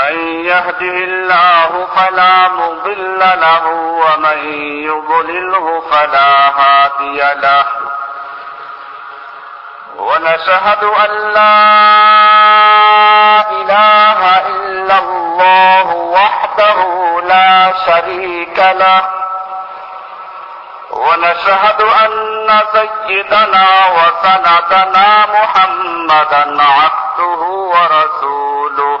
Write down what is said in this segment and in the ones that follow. من يهده الله فلا مضل له ومن يضلله فلا هادي له ونشهد أن لا إله إلا الله وحده لا شريك له ونشهد أن سيدنا وسندنا محمدا عبده ورسوله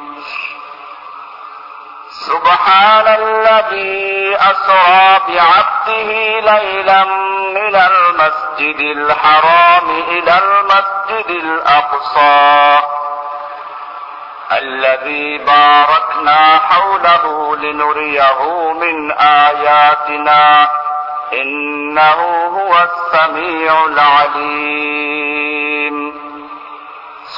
سبحان الذي أسرى بعبده ليلا من المسجد الحرام إلى المسجد الأقصى الذي باركنا حوله لنريه من آياتنا إنه هو السميع العليم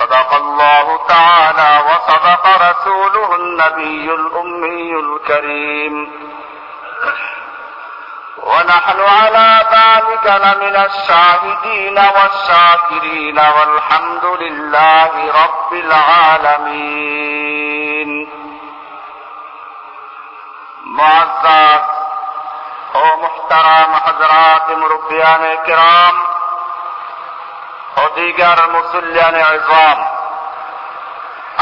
صدق الله تعالى وصدق رسوله النبي الأمي الكريم ونحن على ذلك لمن الشاهدين والشاكرين والحمد لله رب العالمين معزز و محترم حضرات مربیان کرام ও দিগার মুসল্লিয়ানে আযম,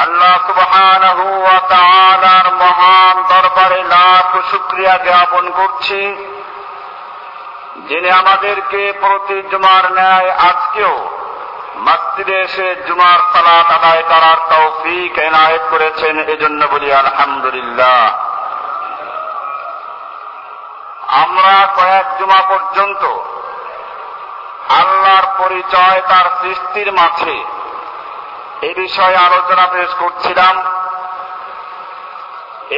আল্লাহ সুবহানাহু ওয়া তাআলার মহান দরবারে লাখ শুকরিয়া জ্ঞাপন করছি, যিনি আমাদেরকে প্রতি জুমার ন্যায় আজকেও মসজিদে এসে জুমার সালাত আদায় করার তৌফিক এনায়েত করেছেন। এজন্য বলি আলহামদুলিল্লাহ। আমরা কয়েক জুমা পর্যন্ত আল্লাহর পরিচয় তার সৃষ্টির মাঝে এ বিষয়ে আলোচনা পেশ করছিলাম।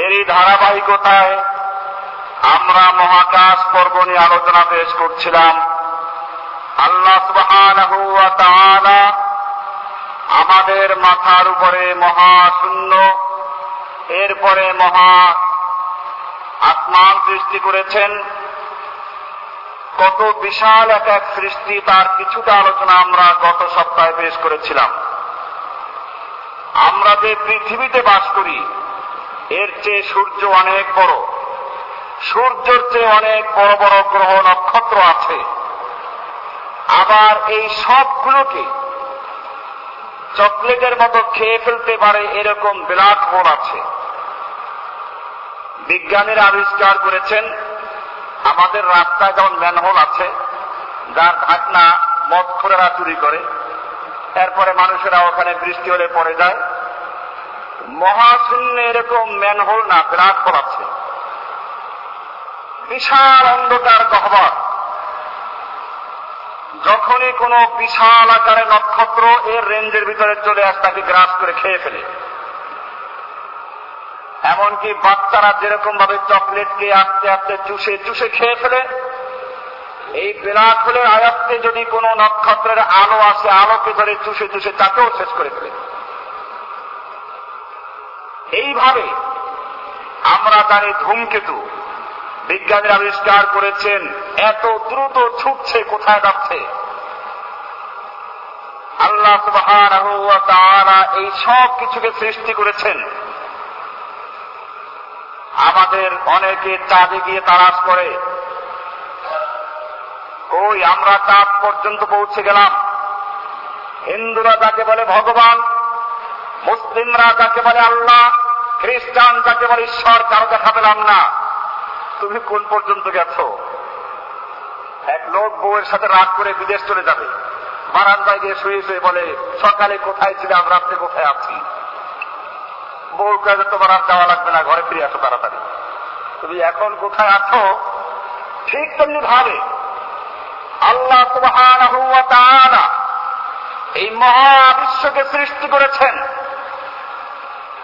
এরই ধারাবাহিকতায় আমরা মহাকাশ পর্ব নিয়ে আলোচনা পেশ করছিলাম। আল্লাহ সুবহানাহু ওয়া তাআলা আমাদের মাথার উপরে মহাশূন্য, এরপরে মহা আসমান সৃষ্টি করেছেন। কত বিশাল এক এক সৃষ্টি, তার কিছুটা আলোচনা আমরা গত সপ্তাহে পেশ করেছিলাম। আমরা যে পৃথিবীতে বাস করি, এর চেয়ে সূর্য অনেক বড়, সূর্যের চেয়ে অনেক বড় বড় গ্রহ নক্ষত্র আছে। আবার এই সবগুলোকে চকলেটের মতো খেয়ে ফেলতে পারে এরকম ব্ল্যাক হোল আছে। বিজ্ঞানীরা আবিষ্কার করেছেন, আমাদের রাস্তায় যেমন ম্যানহোল আছে, যার ঢাকনা মদখোরেরা চুরি করে, এরপরে মানুষেরা ওখানে বৃষ্টি হলে পড়ে যায়। মহাশূন্য এরকম ম্যানহোল না, ব্ল্যাক হোল আছে, বিশাল অন্ধকার গহ্বর। যখনই কোনো বিশাল আকারের নক্ষত্র এর রেঞ্জের ভিতরে চলে আসে, তাকে গ্রাস করে খেয়ে ফেলে। এমনকি বাচ্চারা যেরকম ভাবে চকলেটকে আস্তে আস্তে চুষে চুষে খেয়ে ফেলে, এই ব্ল্যাক হোলের আয়ত্তে যদি কোনো নক্ষত্রের আলো আসে, আলোকে ধরে চুষে চুষে তাকেও শেষ করে ফেলে। এইভাবে আমরা জানি ধূমকেতু বিজ্ঞানীরা আবিষ্কার করেছেন এত দ্রুত ছুটছে, কোথায় যাচ্ছে। আল্লাহ সুবহানাহু ওয়া তাআলা এই সব কিছুকে সৃষ্টি করেছেন। আমাদের অনেকে চাঁদে গিয়ে তালাশ করে, ওই আমরা চাঁদ পর্যন্ত পৌঁছে গেলাম। হিন্দুরা যাকে বলে ভগবান, মুসলিমরা যাকে বলে আল্লাহ, খ্রিস্টান যাকে বলে ঈশ্বর, কারো দেখা পেলাম না। তুমি কোন পর্যন্ত গেছো? এক লোক বউয়ের সাথে রাগ করে বিদেশ চলে যাবে, বারান্দায় গিয়ে শুয়ে শুয়ে বলে, সকালে কোথায় ছিলাম, রাত্রে কোথায় আছি। বউ কাজে তোমার আর যাওয়া লাগবে না, ঘরে ফিরে আসো তাড়াতাড়ি, তুমি এখন কোথায় আছো। ঠিক তেমনি ভাবে আল্লাহ সুবহানাহু ওয়া তাআলা এই মহাবিশ্বকে সৃষ্টি করেছেন।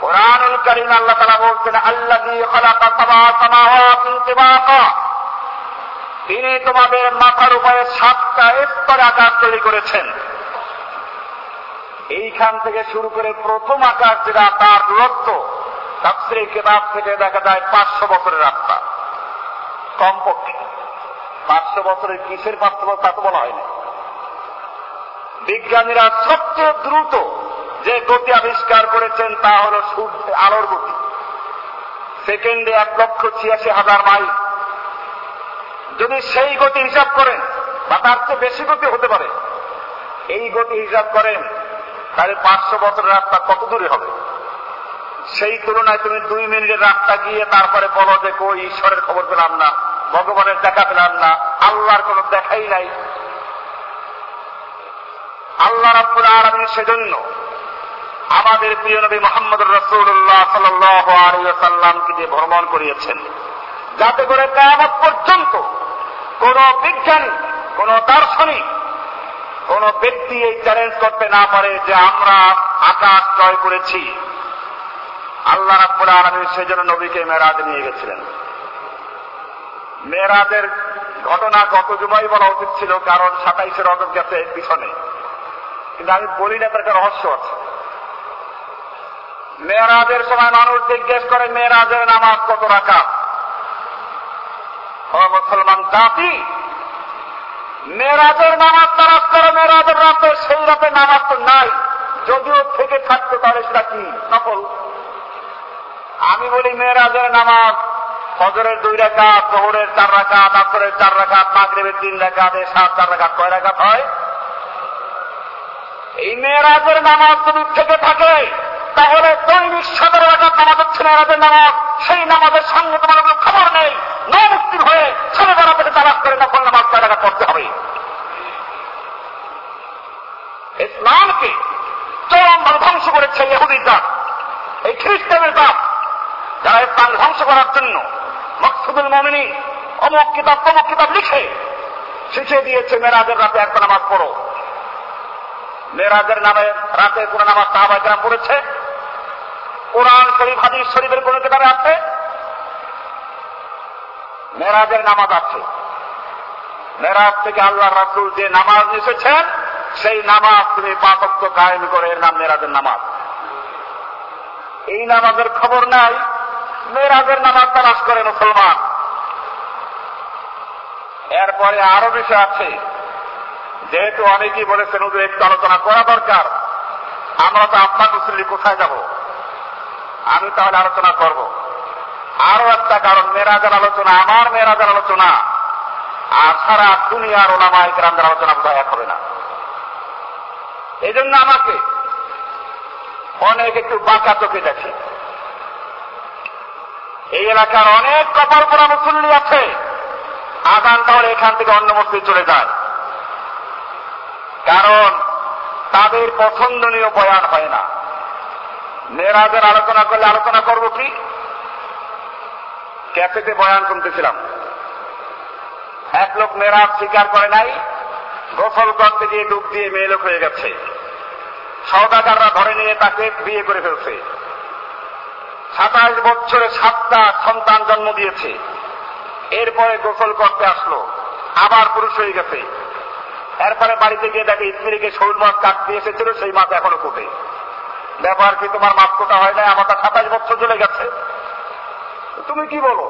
কোরআনুল কারীম আল্লাহ তাআলা বলছেন, আল্লাযী খালাকা সাবআ সামাওয়াতিন তিবাকা, তিনি তোমাদের মাথার উপরে সাতটা স্তরে আকাশ তৈরি করেছেন। এইখান থেকে শুরু করে প্রথম আকাশ যেটা তার লক্ষ্য, তাফসীরে কিতাব থেকে দেখা যায় 500 বছরের রাস্তা, কমপক্ষে 500 বছরের। কিসের 500 বছর তা তো বলা হয়নি। বিজ্ঞানীরা সবচেয়ে দ্রুত যে গতি আবিষ্কার করেছেন তা হল সূর্যের আলোর গতি, সেকেন্ডে 1,86,000 মাইল। যদি সেই গতি হিসাব করেন, বা তার চেয়ে বেশি গতি হতে পারে, এই গতি হিসাব করেন, তাহলে 500 বছরের রাস্তা কত দূরে হবে। সেই তুলনায় তুমি 2 মিনিটের রাস্তা গিয়ে তারপরে বলো যে কই ঈশ্বরের খবর পেলাম না, ভগবানের দেখা পেলাম না, আল্লাহর কোনো দেখাই নাই। আল্লাহ রাব্বুল আলামিন সেজন্য আমাদের প্রিয় নবী মুহাম্মদুর রাসূলুল্লাহ সাল্লাল্লাহু আলাইহি ওয়াসাল্লামকে দিয়ে ভ্রমণ করিয়েছেন, যাতে করে কিয়ামত পর্যন্ত কোন বিজ্ঞানী, কোন দার্শনিক, কোন ব্যক্তি এই চ্যালেঞ্জ করতে না পারে যে আমরা আকাশ জয় করেছি। আল্লাহ রাব্বুল আলামিন সেজন্য নবীকে মেরাজ নিয়ে গেছিলেন। মেরাজের ঘটনা গত জুমায় বলা উচিত ছিল, কারণ 27 রজব গেছে পিছনে, কিন্তু আমি বলি না, তার একটা রহস্য আছে। মেরাজের সময় মানুষ জিজ্ঞেস করে, মেরাজের নামাজ কত রাকাত। মুসলমান জাতি মেরাজের নামাজ তালাশ করে, মেরাজের রাতে, সেই রাতে নামাজ তো নাই, যদিও থেকে থাকতো তাহলে সেটা কি নকল। আমি বলি মেরাজের নামাজ ফজরের 2 রাকাত, জোহরের 4 রাকাত, আসরের 4 রাকাত, মাগরিবের 3 রাকাত, এশার 4 রাকাত, 6 রাকাত হয়। এই মেরাজের নামাজ যদি থেকে থাকে তাহলে দৈনিক 17 রাকাত নামাজ হচ্ছে মেরাজের নামাজ। সেই নামাজের সঙ্গে তোমার কোনো খবর নেই, না মুক্তির হয়ে ছেলে বেলা থেকে তালাশ করে নকল নামাজ 6 রাকাত পড়তে হবে। ইসলামকে চরমভাবে ধ্বংস করেছে ইহুদির জাত, এই খ্রিস্টানের জাত, যারা ইসলাম ধ্বংস করার জন্য মকসুদুল মুমিনিন অমুক কিতাব তমুক কিতাব লিখে শিখিয়ে দিয়েছে মেরাজের রাতে একটা নামাজ পড়ো। মেরাজের নামে রাতে কোন নামাজ সাহাবায়ে কেরাম পড়েছে? কোরআন শরীফ, হাদিস শরীফের কোন কিতাবে আছে মেরাজের নামাজ? আছে। মেরাজ থেকে আল্লাহর রাসূল যে নামাজ এসেছেন, সেই নামাজ তুমি পাঁচ ওয়াক্ত কায়েম করে, এর নাম মেরাজের নামাজ। এই নামাজের খবর নাই, মেরাজের নামাজ তালাশ করে মুসলমান। এরপরে আরো বিষয় আছে, যেহেতু অনেকেই বলেছেন ওদের একটু আলোচনা করা দরকার। আমরা তো আপনার মুসল্লি কোথায় যাব, আমি তাহলে আলোচনা করব আরো একটা কারণ। মেরাজের আলোচনা আমার মেরাজের আলোচনা, আর সারা দুনিয়ার ওলামায়ে কেরামদের আলোচনা বোধহয় হবে না। এই জন্য আমাকে অনেক একটু বাঁকা চোখে দেখে। এই এলাকার অনেক কপাল পোড়া মুসল্লি আছে, আযান তাহলে এখান থেকে অন্য মসজিদে চলে যায়, কারণ তাদের পছন্দনীয় বয়ান হয় না। মেরাজের আলোচনা করলে আলোচনা করব কি? ক্যাফেতে বয়ান শুনতেছিলাম, এক লোক মেরাজ স্বীকার করে নাই, গোসল করতে গিয়ে ডুব দিয়ে মেয়ে লোক হয়ে গেছে, সওদাগাররা ধরে নিয়ে তাকে বিয়ে করে ফেলছে, 27 বছরে 7টা সন্তান জন্ম দিয়েছে, এরপরে গোসল করতে আসলো আবার পুরুষ হয়ে গেছে, এরপরে বাড়িতে গিয়ে দেখে স্ত্রীকে শোল মাছ কাটতে এসেছিল, সেই মাছ এখনো কোটে। ব্যাপার কি, তোমার মাছ কোটা হয় না, আমার 27 বছর চলে গেছে, তুমি কি বলো?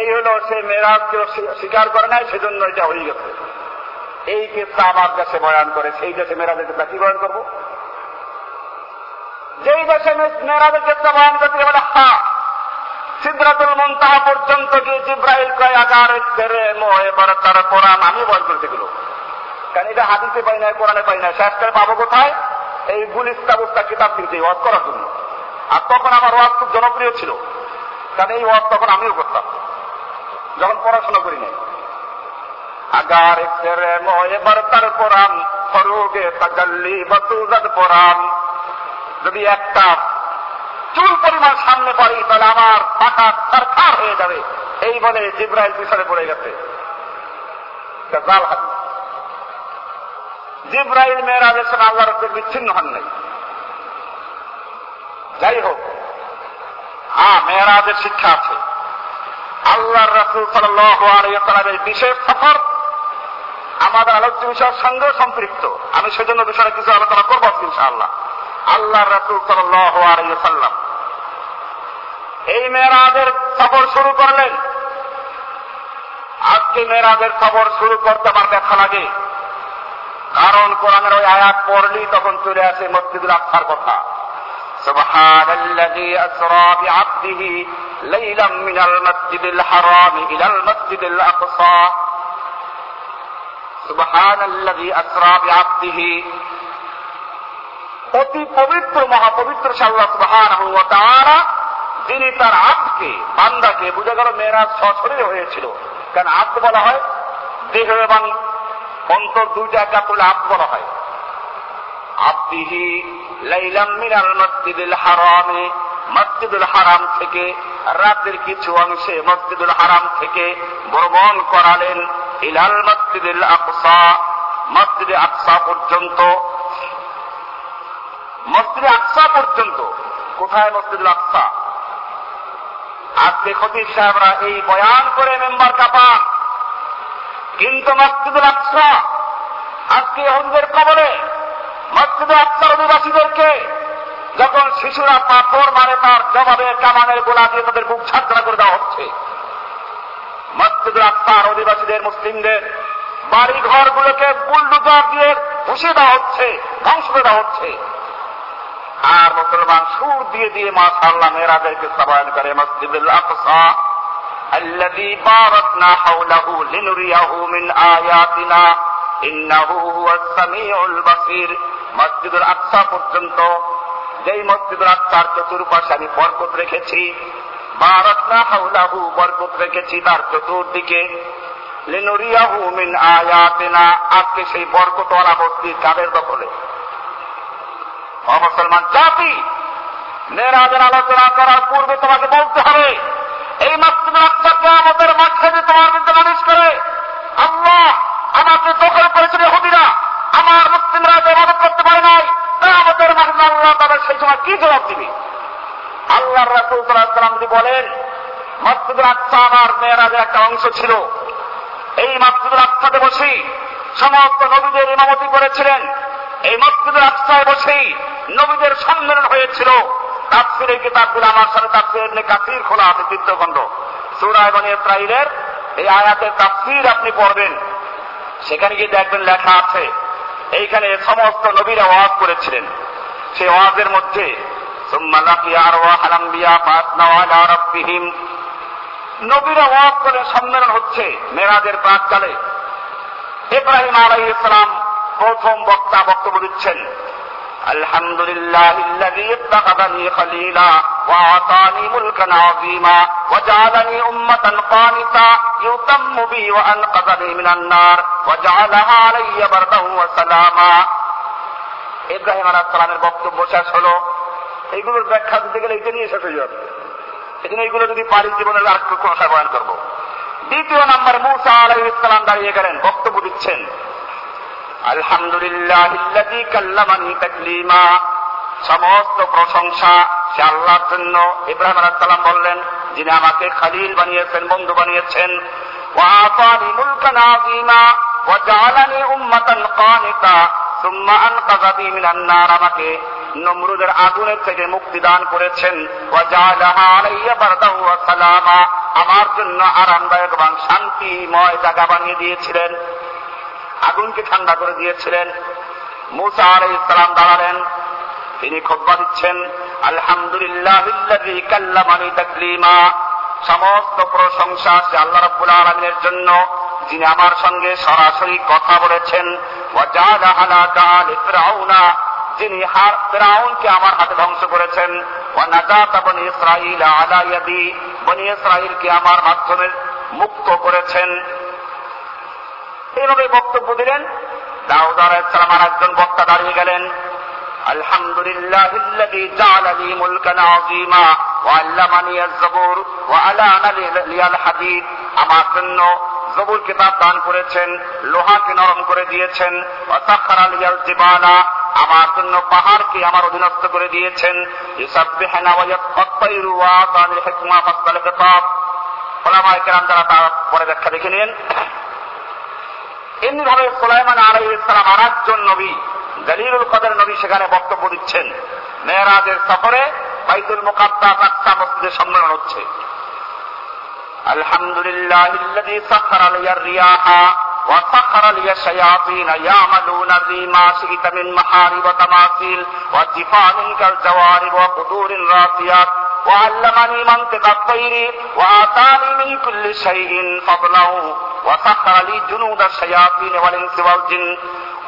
এই হলো সে মেরাজ স্বীকার করে নাই, সেজন্য এটা হয়ে গেছে। এই কেসটা আমার কাছে বয়ান করে, সেই দেশে মেরাজের কেসটা কি বয়ান করবো? যেই দেশে মেরাজের কেসটা বয়ান করতে বলে, হা সিদরাতুল মুনতাহা পর্যন্ত গিয়ে জিব্রাইল কয় আকার করে মোয়ে বড় তার কোরআন আমি বয়ান করতে গেল, কারণ এটা হাদিসে পাই না, কোরআনে পাই না, শেষ করে পাবো কোথায়? এই গুলিস্তাবুস্তা কিতাব কিনতে ওয়াজ করার জন্য। আর তখন আমার ওয়াজ খুব জনপ্রিয় ছিল, কারণ এই ওয়াজ তখন আমিও করতাম, যখন পড়াশোনা করি নাই। আগার প্রেময় বরতার কোরআন ফরুগে তাজাল্লি বতুজাত কোরআন। যদি একটা চুল পরিমাণ সামনে পড়ি তাহলে আমার পাকা সরকার হয়ে যাবে, এই বলে জিব্রাইল পিছনে পড়ে গেছে। জিব্রাইল মেরাজের সাথে আল্লাহর বিচ্ছিন্ন হন নাই। যাই হোক, মেরাজের শিক্ষা আছে। আল্লাহর রাসূল সাল্লাল্লাহু আলাইহি ওয়াসাল্লামের বিশেষ সফর আমাদের আলোচ্য বিষয়ের সঙ্গে সম্পৃক্ত। আমি সেজন্য বিষয়ে কিছু আলোচনা করবো ইনশাআল্লাহ। আল্লাহর রাসূল সাল্লাল্লাহু আলাইহি ওয়াসাল্লাম এই মেরাজের সফর শুরু করলেন। আজকে মেরাজের সফর শুরু করতে আমার ব্যথা লাগে, কারণ কোরআনের ওই আয়াত পড়লেই তখন চলে আসে মসজিদুল আকসার কথা। সুবহানাল্লাযী আসরা বিআবদিহি লাইলাম মিনাল মসজিদিল হারাম ইলাল মসজিদিল আকসা। সুবহানাল্লাযী আসরা বিআবদিহি, অতি পবিত্র মহাপবিত্র আল্লাহ সুবহানাহু ওয়া তাআলা যিনি তার আব্দকে, বান্দাকে, বুঝা গেল মেরাজ সশরীরে হয়েছিল। কারণ আব্দ বলা হয় দেহ এবং অন্তর দুইটা কাপড়ে আব্দ বলা হয়। আব্দিহি লাইলাম মিনাল মসজিদুল হারাম, মসজিদুল হারাম থেকে রাতের কিছু অংশে মসজিদুল হারাম থেকে ভ্রমণ করালেন ইলাল মসজিদুল আকসা, মসজিদে আকসা পর্যন্ত। মসজিদে আকসা পর্যন্ত কোথায় মসজিদুল আকসা? আজকে খতিব সাহেবরা এই বয়ান করে মেম্বার কাপান, কিন্তু মসজিদুল আকসা আজকে হুজুরের কবরে। মসজিদে আকসার অধিবাসীদেরকে যখন শিশুরা পাথর মারে তার জবাবে কামানের গোলা দিয়ে তাদের বুক ছাত্রা করে দেওয়া হচ্ছে। মসজিদুল আকসার অধিবাসীদের, মুসলিমদের বাড়ি ঘরগুলোকে বুলডোজার দিয়ে ধসে দেওয়া হচ্ছে, ধ্বংস করে দেওয়া হচ্ছে। আর মুসলমান সুর দিয়ে দিয়ে মাশাআল্লাহ মেরাজকে সাবায়ান করে মসজিদুল আকসা আল্লাযী বারাকনা হাওলাহু লিনুরিয়াহু মিন আয়াতিনা ইন্নাহু হুয়াস সামিউল বাসীর। মসজিদুল আকসা পর্যন্ত, যেই মসজিদুল আকসার চতুর্পাশে আমি বরকত রেখেছি, বারাকনা হাওলাহু, বরকত রেখেছি তার চতুর্দিকে, লিনুরিয়াহু মিন আয়াতিনা, আজকে সেই বরকতওয়ালা মসজিদ কাদের দখলে? মুসলমান জাতি, মেরাজের আলোচনা করার পূর্বে তোমাকে বলতে হবে এই মসজিদুল আকসা কিয়ামতের মাঠে যে তোমার বিরুদ্ধে নালিশ করে, আল্লাহ আমাকে দখল করেছিল ইহুদিরা, আমার মুসলিমরা ইবাদত করতে পারে নাই, কিয়ামতের মাঠে আল্লাহ তাদের সেই সময় কি জবাব দিবে? আল্লাহর রাসূল সাল্লাল্লাহু আলাইহি ওয়াসাল্লাম বলেন মসজিদুল আকসা আমার মেরাজের একটা অংশ ছিল। এই মসজিদুল আকসাতে বসে সমস্ত নবীদের ইমামতি করেছিলেন, এই মসজিদুল আকসায় বসেই নবীদের সম্মেলন হয়েছিল। তাফসীরে কিতাবগুলো আমার সাথে, তাফসীর ইবনে কাসীর খোলা আছে, চিত্রখণ্ড, সূরা বনী ইসরাঈলের এই আয়াতের তাফসীর আপনি পড়বেন, সেখানে গিয়ে দেখবেন লেখা আছে এইখানে সমস্ত নবীরা ওয়াজ করেছিলেন। সেই ওয়াজের মধ্যে সুম্মা লাকিয়া আরওয়াহাল আমবিয়া ফাতনাউ আলা রাব্বিহিম, নবীরা ওয়াজ করে সম্মেলন হচ্ছে মেরাজের প্রাককালে। ইব্রাহিম আলাইহিস সালাম প্রথম বক্তা, বক্তব্য দিচ্ছেন আলহামদুলিল্লাহিল্লাযী ইত্তাখাযানি খলীলা ওয়া আতানি মুলকান আযীমা ওয়া জাআলানি উম্মাতান কানিতা ইউতাম্মু বি ওয়া আনকাযানি মিনান নার ওয়া জাআলাহা আলাইয়া বারদাহু ওয়া সালামা। ইব্রাহিম আলাইহিস সালামের বক্তব্য শেষ হলো। এইগুলোর ব্যাখ্যা দিতে গেলে এটা নিয়ে শেষ হয়ে যাবে, এজন্য এইগুলো যদি পারি জীবনের আর কোনো আশা বয়ান করবো। দ্বিতীয় নম্বর মূসা আলাইহিস সালাম দাঁড়িয়ে গেলেন, বক্তব্য দিচ্ছেন আলহামদুলিল্লাহিল্লাযী কাল্লামানি তাকলিমা, সমস্ত প্রশংসা সে আল্লাহর জন্য। ইব্রাহিম আলাইহিস সালাম বললেন যিনি আমাকে খলিল বানিয়েছেন, বন্ধু বানিয়েছেন, ওয়া আতানি মুলকান আযীমা ওয়া জাআলানি উম্মাতান কানিতা সুম্মা আনকাযানি মিনান নার, আমাকে নমরুদের আগুনের থেকে মুক্তি দান করেছেন, ওয়া জাআলাহা আলাইয়া বারদাহু ওয়া সালামা, আমার জন্য আরামদায়ক এবং শান্তিময় জায়গা বানিয়ে দিয়েছিলেন, আগুনকে ঠান্ডা করে দিয়েছিলেন। মূসা আলাইহিস সালাম দাঁড়ালেন, তিনি খুতবা দিচ্ছেন আলহামদুলিল্লাহিল্লাযী কাল্লামানি তাকলিমা, সমস্ত প্রশংসা সে আল্লাহ রাব্বুল আলামিনের জন্য যিনি আমার সঙ্গে সরাসরি কথা বলেছেন, ওয়া জাআলা হালাকা আলি ফিরআউনা, যিনি ফিরআউনকে আমার হাতে ধ্বংস করেছেন, ওয়া নাজাতা বনী ইসরাঈল আলা ইয়াদি, বনী ইসরাঈলকে আমার মাধ্যমে মুক্ত করেছেন। এইভাবে বক্তব্য দিলেন। দাউদ আলাইহিস সালাম আর একজন বক্তা দাঁড়িয়ে গেলেন, আলহামদুলিল্লাহিল্লাযী জাআলানি মুলকান আযীমা ওয়া আল্লামানিয়াজ যাবুর ওয়া আলানা লিয়াল হাদীদ। আমার জন্য জবুর কিতাব দান করেছেন, লোহাকে নরম করে দিয়েছেন। ওয়া সাখারা লিয়াল জিবালা, আমার জন্য পাহাড়কে আমার অধীনস্থ করে দিয়েছেন। ইউসাববিহুনা ওয়া ইয়াততাইরু ওয়া আতানিল হিকমা ফাসতাল কিতাব। ওলামায়ে কেরাম যারা তার পরে ব্যাখ্যা দেখে নিন। এমনি ভাবে সুলাইমান আলাইহিস সালাম আরেকজন নবী, দলিলুল কদর নবী, সেখানে বক্তব্য দিচ্ছেন। মেরাজের সফরে বাইতুল মুকাদ্দাস আকসা মসজিদে সম্মেলন হচ্ছে। আলহামদুলিল্লাহিল্লাযী সাখারা লিয়ার রিয়াহা ওয়া সাখারা লিয়াশ শায়াতিন ইয়ামালুনা বিমা শিতা মিন মাহারিব ওয়া তামাসিল ওয়া জিফানিন কাল জাওয়ারিব ওয়া কুদুরিন রাসিয়াত ওয়া আল্লামানি মানতিকাত তাইরি ওয়া আতানি মিন কুল্লি শাইইন ফাদলাহু ওয়া সাখারা লি জুনুদা শায়াতিন ওয়াল ইনসি ওয়াল জিন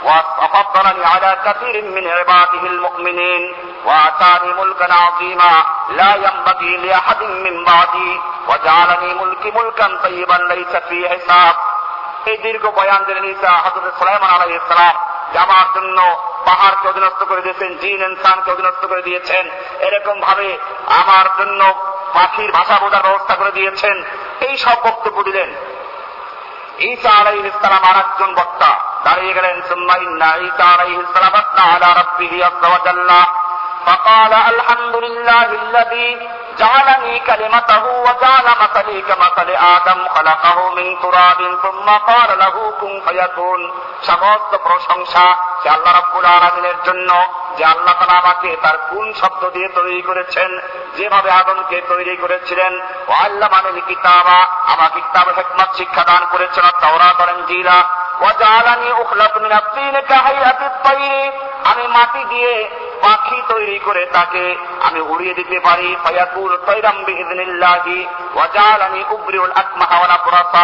وفضلني على كثير من عباده المؤمنين وآتاني ملكا عظيما لا ينبغي لأحد من بعدي وجعلني ملكا طيبا ليس فيه حساب। এই দীর্ঘ বয়ান দিলেন ঈসা হযরত সুলাইমান আলাইহিস সালাম, আমার জন্য পাহাড়কে অধীনস্থ করে দিয়েছেন, জিন ইনসানকে অধীনস্থ করে দিয়েছেন, এরকম ভাবে আমার জন্য পাখির ভাষা বোঝার ব্যবস্থা করে দিয়েছেন। এই সব বক্তব্য দিলেন। ঈসা আলাইহিস সালাম আরেকজন বক্তা দাঁড়িয়ে গেলেন। সুম্মা ইন্না ঈসা আলাইহিস সালাম আলা রাব্বিহি আযযা ওয়া জাল্লা ফাকালা আলহামদুলিল্লাহিল্লাযী জাআলানি কালিমাতাহু ওয়া জাআলা মাসালি কামাসালি আদম খালাকাহু মিন তুরাবিন সুম্মা ক্বালা লাহু কুন ফায়াকুন। সমস্ত প্রশংসা যে আল্লাহ রাব্বুল আলামিনের জন্য, যে আল্লাহ তাআলা আমাকে তার গুণ শব্দ দিয়ে তৈরি করেছেন, যেভাবে আদমকে তৈরি করেছিলেন। ওয়া আল্লামানিল কিতাবা, আমাকে কিতাব হিকমত শিক্ষা দান করেছেন, তাওরাত আর ইনজিল। وجعلني اخلق من الطين كهيئة الطير, আমি মাটি দিয়ে পাখি তৈরি করে তাকে আমি উড়িয়ে দিতে পারি। ফায়াকুল তাইরাম বিইذنিল্লাহি وجعلني ابرئ الاكمه والابرص,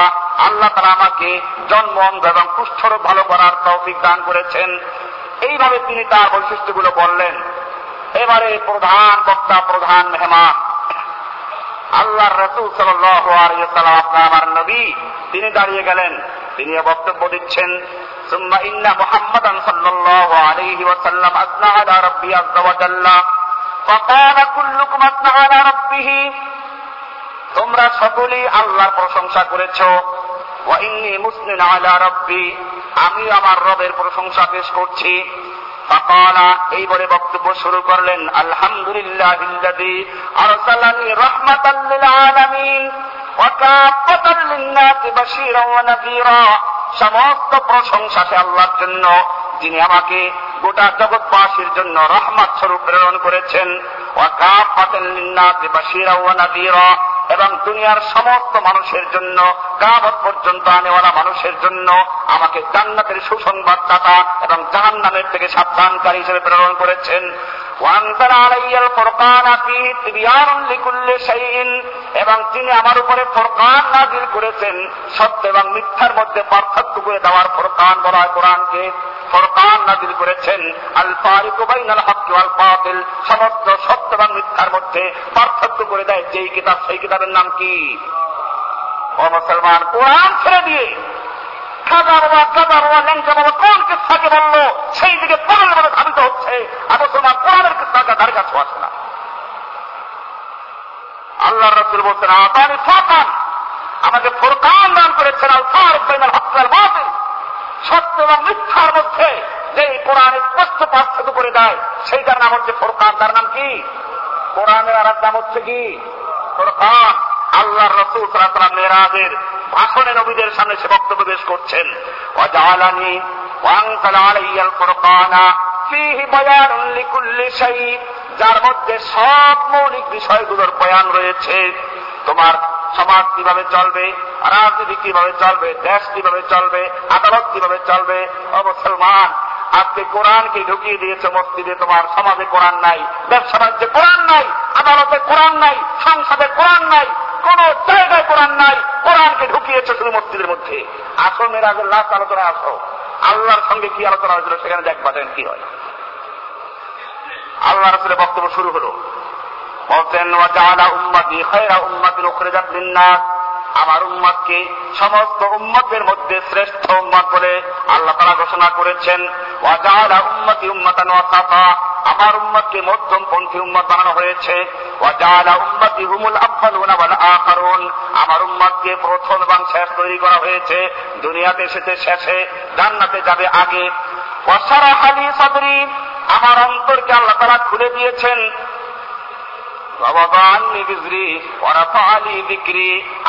আল্লাহ তাআলা আমাকে জন্ম অন্ধ এবং কুষ্ঠ রোগ ভালো করার তৌফিক দান করেছেন। এইভাবে তিনি তার বৈশিষ্ট্যগুলো বললেন। এবারে প্রধান বক্তা, প্রধান মেহমান আল্লাহর রাসূল সাল্লাল্লাহু আলাইহি ওয়াসাল্লাম, আপনার নবী, তিনি দাঁড়িয়ে গেলেন। তিনি বক্তব্য দিচ্ছেন। সুম্মা ইন্না মুহাম্মাদান সাল্লাল্লাহু আলাইহি ওয়াসাল্লাম আসনা আলা রাব্বি আযযা ওয়া জাল্লা ফাকালা কুল্লুকুম আসনা আলা রাব্বিহি, তোমরা সকলেই আল্লাহর প্রশংসা করেছো। ওয়া ইন্নী মুসনিন আলা রাব্বি, আমি আমার রবের প্রশংসা পেশ করছি। ফাকালা, এই বলে বক্তব্য শুরু করলেন। আলহামদুলিল্লাহিল্লাযী আরসালানি রাহমাতাল লিল আলামিন ওয়া কাফাতাল লিন-নাসি বাশীরা ওয়া নাযীরা। সমস্ত প্রশংসা সে আল্লাহর জন্য, যিনি আমাকে গোটা জগৎবাসীর জন্য রহমত স্বরূপ প্রেরণ করেছেন। ওয়া কাফাতাল লিন-নাসি বাশীরা ওয়া নাযীরা, এবং দুনিয়ার সমস্ত মানুষের জন্য, কিয়ামত পর্যন্ত আনেওয়ালা মানুষের জন্য আমাকে জান্নাতের সুসংবাদদাতা এবং জাহান্নামের থেকে সাবধানকারী হিসেবে প্রেরণ করেছেন। ওয়ানজাল আলাইয়াল ফুরকানা ফীহি তিবয়ানুন লিকুল্লি শাইইন, এবং তিনি আমার উপরে ফুরকান নাযিল করেছেন, সত্য এবং মিথ্যার মধ্যে পার্থক্য করে দেওয়ার ফুরকান বলা হয় কোরআনকে। ফুরকান নাযিল করেছেন আল ফারিকু বাইনাল হক্কি ওয়াল বাতিল, সমস্ত সত্য এবং মিথ্যার মধ্যে পার্থক্য করে দেয় যেই কিতাব, সেই কিতাবের নাম কি? ও মুসলমান, কোরআন ছেড়ে দিয়ে কোরআনকে সাকে বললো, সেই দিকে পাগল ভাবে ধাবিত হচ্ছে। আর মুসলমান কোরআনের সাকা তার কাছে আসে না। আল্লাহ রাসূল বলছেন, আতানি ফুরকান, আমাকে ফুরকান দান করেছেন, আল ফারিক বাইনাল হক ওয়াল বাতিল, সত্য এবং মিথ্যার মধ্যে যেই কোরআনের স্পষ্ট পার্থক্য করে দেয় সেইটার নাম হচ্ছে ফুরকান। তার নাম কি? কোরআনের আর এক নাম হচ্ছে কি? ফুরকান। আল্লাহর রাসূল সাল্লাল্লাহু আলাইহি ওয়া সাল্লাম মেরাজের ভাষণে নবীদের সামনে সে বক্তব্য পেশ করছেন। ওয়াজালানি ওয়ানজাল আলাইয়াল ফুরকানা ফীহি বায়ানুন লিকুল্লি শাই, যার মধ্যে সব মৌলিক বিষয়গুলোর বয়ান রয়েছে। তোমার সমাজ কিভাবে চলবে, রাজনীতি কিভাবে চলবে, দেশ কিভাবে চলবে, আদালত কিভাবে চলবে। ও মুসলমান, আজকে কোরআনকে ঢুকিয়ে দিয়েছে মসজিদে। তোমার সমাজে কোরআন নাই, ব্যবসা বাণিজ্যে কোরআন নাই, আদালতে কোরআন নাই, সংসদে কোরআন নাই, কোন জায়গায় কোরআন নাই। কোরআনকে ঢুকিয়েছে শুধু মসজিদের মধ্যে। আসো মেরাজের লাস্ট আলোচনায় আসো, আল্লাহর সঙ্গে কি আলোচনা হয়েছিল সেখানে দেখবা কি হয়। আল্লাহ রাসূলের বক্তব্য শুরু হলো, বলছেন ওয়া জাআলা উম্মতি খায়রা উম্মাতিন উখরিজাত লিন-নাস, আমার উম্মতকে সমস্ত উম্মতের মধ্যে শ্রেষ্ঠ উম্মত বলে আল্লাহ তাআলা ঘোষণা করেছেন। ওয়াজাআলা উম্মতি উম্মাতান ওয়াসাতা, আমার উম্মতকে মধ্যমপন্থী উম্মত বানানো হয়েছে। ওয়াজাআলা উম্মতি হুমুল আফদালুনা ওয়াল আখারুন, আমার উম্মতকে প্রথম এবং শেষ তৈরি করা হয়েছে। দুনিয়াতে এসেছে শেষে, জান্নাতে যাবে আগে। ওয়াশরাহা লি সাদরি, আমার অন্তরকে আল্লাহ তাআলা খুলে দিয়েছেন।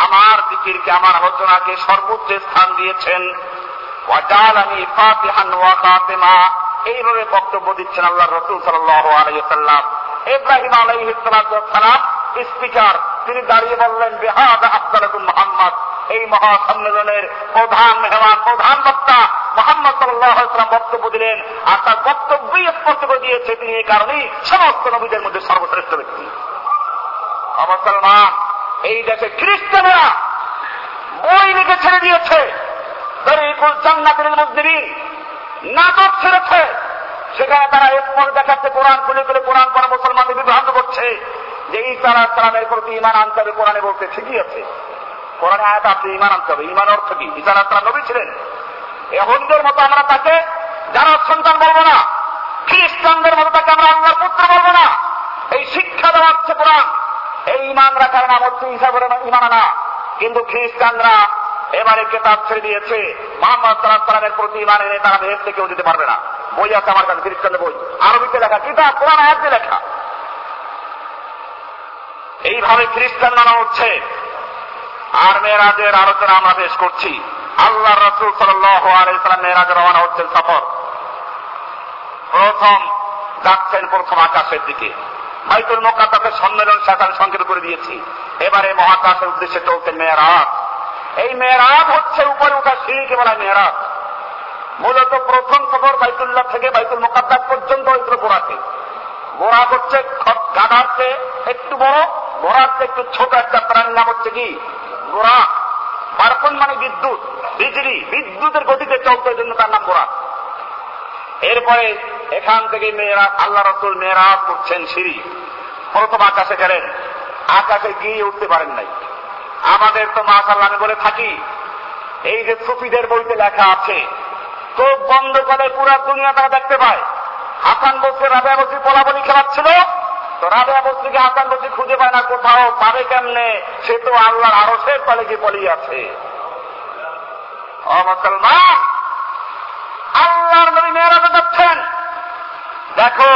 আমার দিকিরকে, আমার আলোচনাকে সর্বোচ্চ স্থান দিয়েছেন। এইভাবে বক্তব্য দিচ্ছেন আল্লাহ রাসূল সাল্লাল্লাহু আলাইহি ওয়াসাল্লাম। ইব্রাহিম আলাইহিস সালাম স্পিকার, তিনি দাঁড়িয়ে বললেন বিহাদা আফসালাকুম মুহাম্মদ, এই মহা সম্মেলনের প্রধান মেহমান, প্রধান বক্তা মুহাম্মদ সাল্লাল্লাহু আলাইহি ওয়াসাল্লাম বক্তব্য দিলেন। আর তার বক্তব্যই স্পষ্ট করে দিয়েছে তিনি এই কারণেই সমস্ত নবীদের মধ্যে সর্বশ্রেষ্ঠ ব্যক্তি। মুসলমান, এই দেশে খ্রিস্টানরা বই লিখে ছেড়ে দিয়েছে, তরিকুল জান্নাতুল মুজরিমিন নাটক ছেড়েছে। সেখানে তারা এরপর দেখাচ্ছে কোরআন খুলে খুলে কোরআন পড়া মুসলমানদের বিভ্রান্ত করছে যে ঈসা আলাইহিস সালামের প্রতি ঈমান আনতে হবে। কোরআনে বলতে ঠিকই আছে, কোরআনে আয়াত আছে ঈমান আনতে হবে। ঈমান অর্থ কি? ঈসা আলাইহিস সালাম নবী ছিলেন। এহুদীদের মতো আমরা তাকে যারা সন্তান বলবো না, খ্রিস্টানদের মতো তাকে আমরা আল্লাহর পুত্র বলবো না। এই শিক্ষা দেওয়া হচ্ছে কোরআন। এই ইমান রাখার নাম হচ্ছে ঈসা বলে ঈমান আনা। কিন্তু খ্রিস্টানরা এবারে কেতাব ছেড়ে দিয়েছে, মুহাম্মদ সাল্লাল্লাহু আলাইহি ওয়াসাল্লামের প্রতি ঈমান এনে তারা বেহেশতে কেউ যেতে পারবে না। বই আছে আমার কাছে, খ্রিস্টানদের বই, আরবিতে লেখা কিতাব, কোরআন আয়াতে লেখা। এইভাবে খ্রিস্টান মানা হচ্ছে। আর মেরাজের আলোচনা আমরা পেশ করছি। আল্লাহর রাসূল সাল্লাল্লাহু আলাইহি ওয়াসাল্লাম মেরাজে রওনা হচ্ছেন সফর। প্রথম যাচ্ছেন প্রথম আকাশের দিকে। বাইতুল মুকাদ্দাসের সম্মেলন সাধারণ সংকেত করে দিয়েছি, এবারে মহাকাশের উদ্দেশ্যে চলছে মেরাজ। এই মেরাজ হচ্ছে উপরে উঠা সিঁড়িকে বলা মেরাজ। মূলত প্রথম সফর বাইতুল্লাহ থেকে বাইতুল মুকাদ্দাস পর্যন্ত হয়েছিল গোড়াতে। গোড়া হচ্ছে গাধার চেয়ে একটু বড়, গোড়ার চেয়ে একটু ছোট একটা প্রাণীর নাম হচ্ছে কি গোড়া। বারকুন মানে বিদ্যুৎ, বিজলি, বিদ্যুতের গতিতে চলতে জন্য তার নাম গোড়া। এরপরে এখান থেকে মেরাজ, আল্লাহ রাসূল মেরাজ করছেন সিঁড়ি। প্রথম আকাশে গেলেন, আকাশে গিয়ে উঠতে পারেন নাই। আমাদের তো মাশাআল্লাহ আমি বলে থাকি, এই যে সুফিদের বইতে লেখা আছে, চোখ বন্ধ করে পুরো দুনিয়া তারা দেখতে পায়। হাসান বসরি রাবেয়া বসরি বলাবলি খেলাচ্ছিল, তো রাবেয়া বসরিকে হাসান বসরি খুঁজে পায় না, কোথাও পাবে কেমনে? সে তো আল্লাহর আরশের তলে গিয়ে পলি আছে। ও মুসলমান, আল্লাহর নবী মেরাজে যাচ্ছেন। দেখো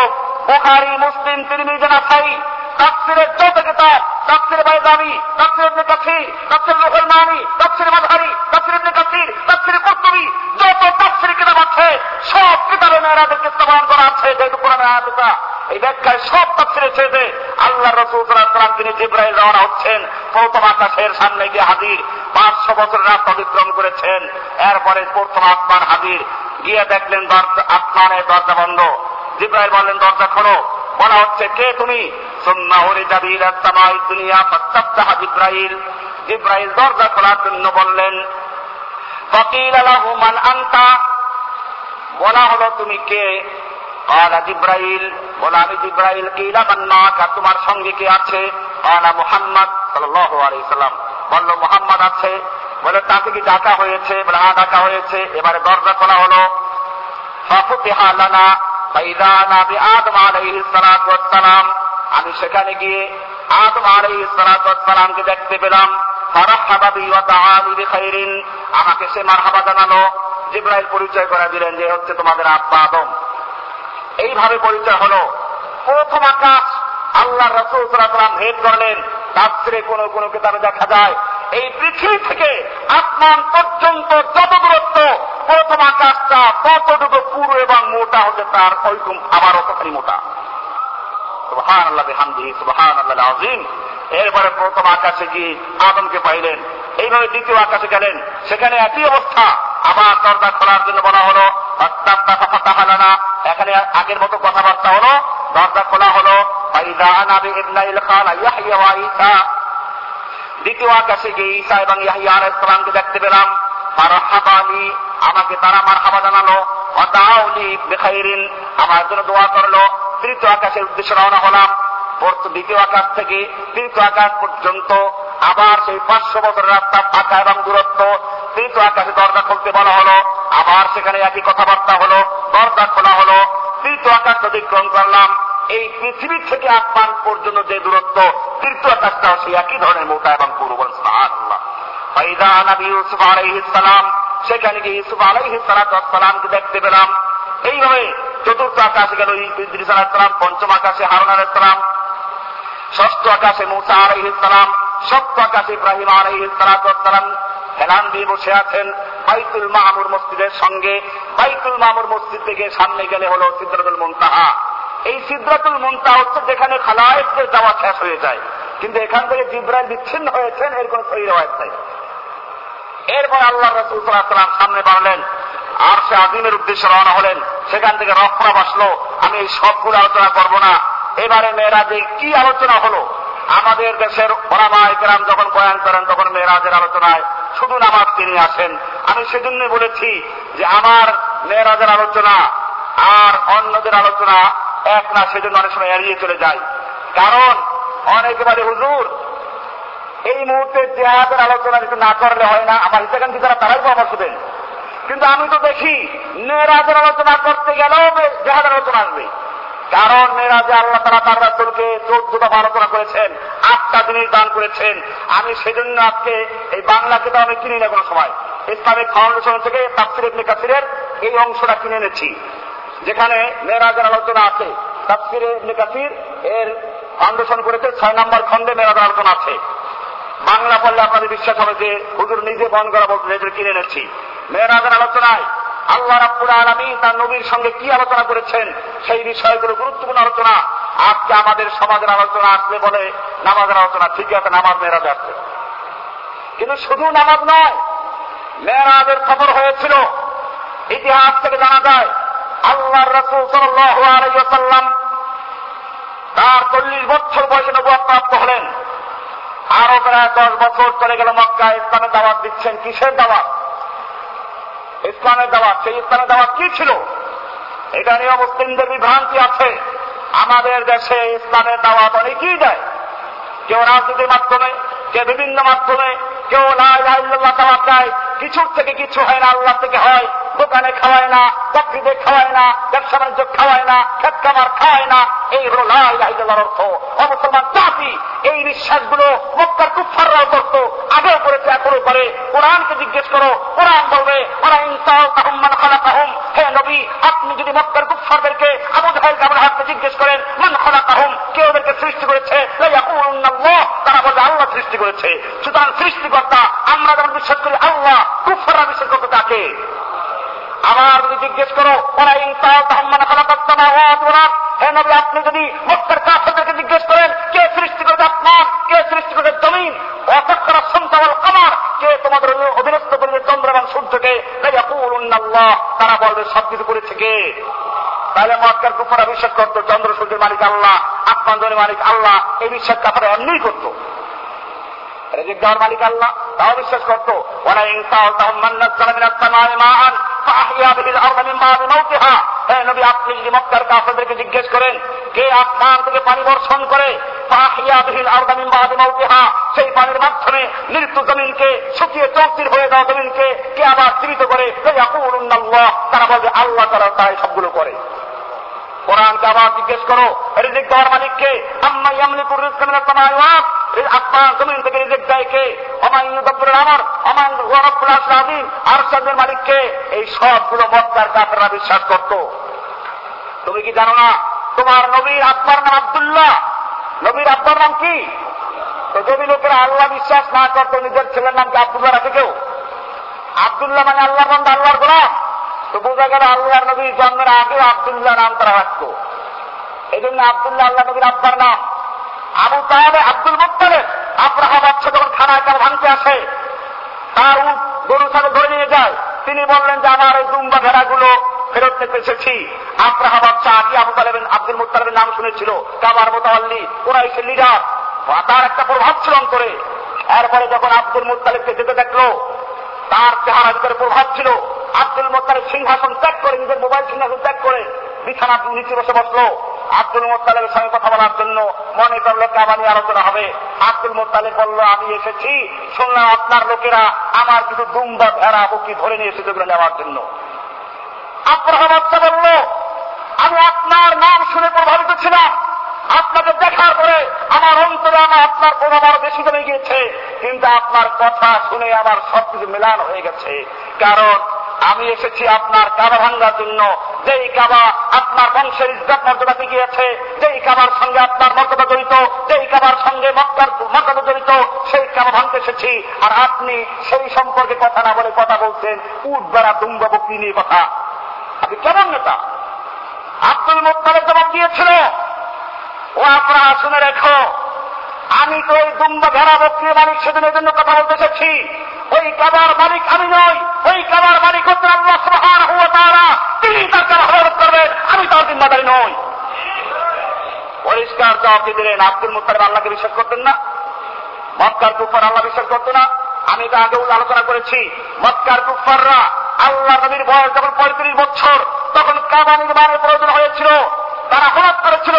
বুখারী, মুসলিম, তিরমিজি, নাসাঈ, তাফসীরের যত কিতাব, তাফসীর বাইজাবী, তাফসীর ইবনে কাসীর, তাফসীর লুহুল মানি, তাফসীর মাযহারি, তাফসীর ইবনে কাসীর, তাফসীর কুরতুবী, যত তাফসীর কিতাব আছে সব কিতাবে মেরাজের কথা বর্ণনা করা আছে। যেহেতু কোরআনে আয়াত আছে, এই ব্যাখ্যায় সব তাফসীরে ছেদে আল্লাহর রাসূল সাল্লাল্লাহু আলাইহি ওয়াসাল্লাম তিনি জিবরাইল রওনা হচ্ছেন। প্রথম আকাশের সামনে গিয়ে হাজির, 500 বছর রাত অতিক্রম করেছেন। এরপরে প্রথম আসমান হাজির, গিয়ে দেখলেন আসমানের দরজা বন্ধ। জিবরাইল বললেন দরজা খোলো, বলা হচ্ছে কে তুমি? জিবরাইল দরজা খোলার জন্য বললেন, ফাকিলা লাহু মান আনতা, বলা হলো তুমি কে? ক্বালা জিবরাইল, বলা আমি জিবরাইল। কিলা মান মাআকা, তোমার সঙ্গে কে আছে? ক্বালা মুহাম্মদ সাল্লাল্লাহু আলাইহি ওয়াসাল্লাম, বলল মুহাম্মদ আছে। বলে তাকে কি ডাকা হয়েছে? বলে হ্যাঁ ডাকা হয়েছে। এবারে দরজা খোলা হলো। ফাফতিহা লানা ফাইযা নাবি আদম আলাইহিস সালাতু ওয়াস সালাম, আমি সেখানে গিয়ে আদম আলাইহিস সালাতু ওয়াস সালামকে দেখতে পেলাম। ফারাহাবা বি ওয়া তাআলি বিখাইরিন, আমাকে সে মারহাবা জানালো। জিবরাইল পরিচয় করে দিলেন যে হচ্ছে তোমাদের আব্বা আদম। এইভাবে পরিচয় হলো। প্রথম আকাশ আল্লাহর রাসূল সাল্লাল্লাহু আলাইহি ওয়াসাল্লাম ভেদ করলেন। তাফসীরে কোনো কোনো কিতাবে দেখা যায় এই পৃথিবী থেকে আসমান পর্যন্ত যত দূরত্ব, প্রথম আকাশটা ততটুকু পুরু এবং মোটা হতে তার ওইরকম আবার অতখানি মোটা। সুবহানাল্লাহ বিহামদিহি সুবহানাল্লাহিল আযীম। এরপরে প্রথম আকাশে গিয়ে আদমকে পাইলেন। এইভাবে দ্বিতীয় আকাশে গেলেন, সেখানে একই অবস্থা। আবার দরজা খোলার জন্য বলা হলো ফাতাহালানা, এখানে আগের মতো কথাবার্তা হলো। দরজা খোলা হলো। ফাইযা আনা বিইবনাইল খালা ইয়াহইয়া ওয়া ঈসা, দ্বিতীয় আকাশে গিয়ে ঈসা এবং ইয়াহইয়া আলাইহিস সালামকে দেখতে পেলাম। মারহাবানি, আমাকে তারা মারহাবা জানালো। ওয়া দাউলি বিখাইরিন, আমার জন্য দোয়া করলো। তৃতীয় আকাশের উদ্দেশ্যে রওনা হলাম। দ্বিতীয় আকাশ থেকে তৃতীয় আকাশ পর্যন্ত আবার সেই 500 বছর রাস্তা পাকা এবং দূরত্ব, কিন্তু আকাশে দরজা খুলতে বলা হলো, আবার সেখানে একই কথাবার্তা হলো, দরজা খোলা হলো। তৃতীয় আকাশ অতিক্রম করলাম, এই পৃথিবী থেকে আসমান পর্যন্ত যে দূরত্ব, তৃতীয় আকাশটাও সেই একই ধরনের মোটা এবং পুরো। সুবহানাল্লাহ। ফাইদা নবী ইউসুফ আলাইহিস সালাম, সেখানে গিয়ে ইউসুফ আলাইহিস সালামকে দেখতে পেলাম। এইভাবে চতুর্থ আকাশে গেল ইদ্রিস আলাইহিস সালাম, পঞ্চম আকাশে হারুন আলাইহিস সালাম, ষষ্ঠ আকাশে মুসা আলাইহিস সালাম, সপ্তম আকাশে ইব্রাহিম আলাইহিস সালাম হেলান দিয়ে বসে আছেন বাইতুল মামুর মসজিদের সঙ্গে। বাইতুল মামুর মসজিদ থেকে সামনে গেলে হলো সিদরাতুল মুনতাহা। এই সিদরাতুল মুনতাহা হচ্ছে যেখানে খালায়েতদের যাওয়া শেষ হয়ে যায়, কিন্তু এখান থেকে জিবরাইল বিচ্ছিন্ন হয়েছেন, এর কোনো সহি রিওয়ায়াত নাই। এরপর আল্লাহ রাসূল সাল্লাল্লাহু আলাইহি ওয়াসাল্লাম সামনে বাড়লেন, আরশে আযীমের উদ্দেশ্যে রওনা হলেন। সেখান থেকে রফরা আসলো। আমি এই সবগুলো আলোচনা করবো না। এবারে মেরাজে কি আলোচনা হলো? আমাদের দেশের ওলামা ইকরাম যখন বয়ান করেন তখন মেরাজের আলোচনায় শুধু নামাজ তিনি আসেন। আমি সেজন্য বলেছি যে আমার মেরাজের আলোচনা আর অন্যদের আলোচনা এক না, সেজন্য অনেক সময় এড়িয়ে চলে যায়। কারণ অনেকেবারে হুজুর এই মুহূর্তে জিহাদের আলোচনা কিছু না করলে হয় না, আমার হিসাব কি তারা তারাই পরামর্শ দেন। কিন্তু আমি তো দেখি মেরাজের আলোচনা করতে গেলেও জিহাদের আলোচনা আসবে। কারণ মেরাজে আল্লাহ তাআলা তার রাসূলকে 14টা আলোচনা করেছেন, 8টা জিনিস দান করেছেন। আমি সেজন্য আজকে এই বাংলাকে তো আমি কিনি না কোনো সময়, ইসলামিক ফাউন্ডেশন থেকে তাফসীর ইবনে কাসীরের এই অংশটা কিনে এনেছি, যেখানে মেরাজের আলোচনা আছে। তাফসীর ইবনে কাসীর এর ফাউন্ডেশন করেছে, 6 নম্বর খণ্ডে মেরাজের আলোচনা আছে। বাংলা পড়লে আপনাদের বিশ্বাস হবে যে হুজুর নিজে বহন করা বলতে এটা কিনে এনেছি। মেরাজের আলোচনায় আল্লাহ রাব্বুল আলামিন তার নবীর সঙ্গে কি আলোচনা করেছেন সেই বিষয়গুলো গুরুত্বপূর্ণ আলোচনা। আজকে আমাদের সমাজের আলোচনা আসলে বলে নামাজের আলোচনা, ঠিক আছে নামাজ মেরাজে আসবে, কিন্তু শুধু নামাজ নয়, মেরাজের খবর হয়েছিল। ইতিহাস থেকে জানা যায় আল্লাহর রাসূল সাল্লাল্লাহু আলাইহি ওয়াসাল্লাম তার 40 বছর বয়সে নবুয়ত প্রাপ্ত হলেন। আরো প্রায় 10 বছর চলে গেল মক্কায় ইসলামের দাওয়াত দিচ্ছেন। কিসের দাওয়াত? ইসলামের দাওয়াত। সেই ইসলামের দাওয়াত কি ছিল? এটা নিয়ে মুসলিমদের বিভ্রান্তি আছে। আমাদের দেশে ইসলামের দাওয়াত অনেকেই দেয়, কেউ রাজনীতির মাধ্যমে, কেউ বিভিন্ন মাধ্যমে, কেউ লা ইলাহা ইল্লাল্লাহ দাওয়াত দেয়। কিছুর থেকে কিছু হয় না, আল্লাহ থেকে হয়। দোকানে খাওয়ায় না, চাকরিতে খাওয়ায় না, ব্যবসা বাণিজ্য খাওয়ায় না, খেত খামার খাওয়ায় না। এই হলো লা ইলাহা ইল্লাল্লাহর অর্থ। মুসলমান জাতি এই বিশ্বাসগুলো মক্কার কুফাররাও করত, আগেও করেছে, এখনো করে। কোরআনকে জিজ্ঞেস করো, কোরআন বলবে ওরা ইনসাও তাহুম মান খালাকাহুম। হে নবী, আপনি যদি মক্কার কুফারদেরকে আবু জাহেল কাবুল হাতকে জিজ্ঞেস করেন মান খালাকাহুম, কে ওদেরকে সৃষ্টি করেছে, লা ইয়াকুলুনাল্লাহ, তারা বলে আল্লাহ সৃষ্টি করেছে। সুতরাং সৃষ্টিকর্তা আমরা যেমন বিশ্বাস করি আল্লাহ, কুফাররা বিশ্বাস করতে থাকে। আবার যদি জিজ্ঞেস করো ওরা ইনসাও তাহুম মান খালাকাতানা ওয়া, হে নবী আপনি যদি মক্কার কাফেরদেরকে জিজ্ঞেস করেন কে সৃষ্টি করেছে আসমান, কে সৃষ্টি করেছে জমিন, ওয়াসাক্কারা শামসা ওয়াল কমার, কে তোমাদের অধীনস্থ করেছে চন্দ্র এবং সূর্যকে, লা ইয়াকুলুনাল্লাহ, তারা বলবে সবকিছু করেছে কে। তাহলে মক্কার কুফাররা বিশ্বাস করত চন্দ্র সূর্যের মালিক আল্লাহ, আসমান জমিনের মালিক আল্লাহ। এই বিশ্বাস কাফেররা এমনিই করত। রিজিক দেওয়ার মালিক আল্লাহ, তাও বিশ্বাস করত। ওয়ালা ইনসাও তাহুম মান নাযালা মিনাস সামাই মাআন ফাআহইয়া বিল আরদি মিন বাদি মাউতিহা, হে নবী আপনি যদি মক্কার কাফেরদেরকে জিজ্ঞেস করেন কে আসমান থেকে পানি বর্ষণ করে, ফাহিয়া বিল আরদি মিন বাদি মাউতিহা, সেই পানির মাধ্যমে মৃত্যু জমিনকে শুকিয়ে চৌচির হয়ে যাওয়া জমিনকে কে আবার জীবিত করে, লা ইয়াকুলুনাল্লাহ, তারা বলবে আল্লাহ তাআলা তাই সবগুলো করে। কোরআনকে আবার জিজ্ঞেস করো রিজিক দেওয়ার মালিককে, আম্মা ইয়ামলিকুর রিজকা মিনাস সামাই ওয়া, আসমান জমিন থেকে রিজিক দেয় কে, ওমান ইউদাব্বিরুল আমর, ওমান হুয়া রাব্বুল আরশিল আযীম, আরশের মালিক কে। এই সবগুলো মক্কার কাফেররা বিশ্বাস করত। তুমি কি জানো না তোমার নবীর আব্বার নাম আব্দুল্লাহ? নবীর আব্বার নাম কি? তো যদি লোকেরা আল্লাহ বিশ্বাস না করতো নিজের ছেলের নামকে আব্দুল্লাহ রাখে কেউ? আব্দুল্লাহ মানে আল্লাহর বান্দা, আল্লাহর গোলাম। তো বোঝা গেল আল্লাহর নবীর জন্মের আগে আব্দুল্লাহ নাম তারা রাখতো, এই জন্য আব্দুল্লাহ আল্লাহ নবীর আব্বার নাম। আবু তাহলে আব্দুল মুত্তালিব, আব্রাহা বাদশা যখন খানায় তার ভাঙতে আসে, তার গরু ছাগল ধরে নিয়ে যায়, তিনি বললেন যে আমার এই দুম্বা ভেড়াগুলো ফেরত নিতে এসেছি। আব্রাহা বাদশা আগে আবু তালেব আব্দুল মুত্তালিবের নাম শুনেছিল, কাবার মোতাওয়াল্লি, কুরাইশের লিডার, তার একটা প্রভাব ছিল অন্তরে। এরপরে যখন আব্দুল মুত্তালিবকে যেতে দেখলো, তার চেহারার ভিতরে প্রভাব ছিল। আব্দুল মুত্তালিব সিংহাসন ত্যাগ করে, নিজের মোবাইল সিংহাসন ত্যাগ করে বিছানা নিচে বসে বসলো। আব্দুল মুত্তালিবের সঙ্গে কথা বলার জন্য, মনে করলো কাবানি আলোচনা হবে। আব্দুল মুত্তালিব বলল, আমি এসেছি, শুনলাম আপনার লোকেরা আমার কিছু দুম্বা ভেড়া বকি ধরে নিয়ে এসেছে বলে নেওয়ার জন্য। আব্রাহাম বাদশা বলল, আমি আপনার নাম শুনে প্রভাবিত ছিলাম, আপনাকে দেখার পরে আমার অন্তরে আপনার প্রভাব বেশি জমে গিয়েছে, কিন্তু আপনার কথা শুনে আমার সবকিছু মিলান হয়ে গেছে। কারণ আমি এসেছি আপনার কাবা ভাঙার জন্য, যেই কাবা আপনার বংশের ইজ্জত মর্যাদা গিয়েছে, যেই কাবার সঙ্গে আপনার মর্যাদা জড়িত, যেই কাবার সঙ্গে মক্কার মর্যাদা জড়িত, সেই কাবা ভাঙতে এসেছি। আর আপনি সেই সম্পর্কে কথা না বলে কথা বলছেন উট বেড়া দুম্বা বকরি নিয়ে কথা। আপনি কেমন নেতা? আব্দুল মুত্তালিব জবাব দিয়েছিল, ও আপনারা শুনে রেখো, আমি তো ওই দুম্বা ভেড়া বকরির মালিক সেদিনের জন্য কথা বলতে এসেছি। ওই কাবার মালিক আমি নই, ওই কাবার মালিক হচ্ছেন আল্লাহ সুবহানাহু ওয়া তাআলা, তিনি তার কাবা হরপ করবেন, আমি তার জিম্মাদারি নই। পরিষ্কার জবাব দিলেন। আব্দুল মুত্তালিব আল্লাহকে বিশ্বাস করতেন না, মক্কার কুফার আল্লাহ বিশ্বাস করতো না। আমি তো আগেও আলোচনা করেছি, মক্কার কুফাররা আল্লাহ নবীর বয়স যখন 35 বছর, তখন কাবা নির্মাণের প্রয়োজন হয়েছিল। তারা হরপ করেছিল,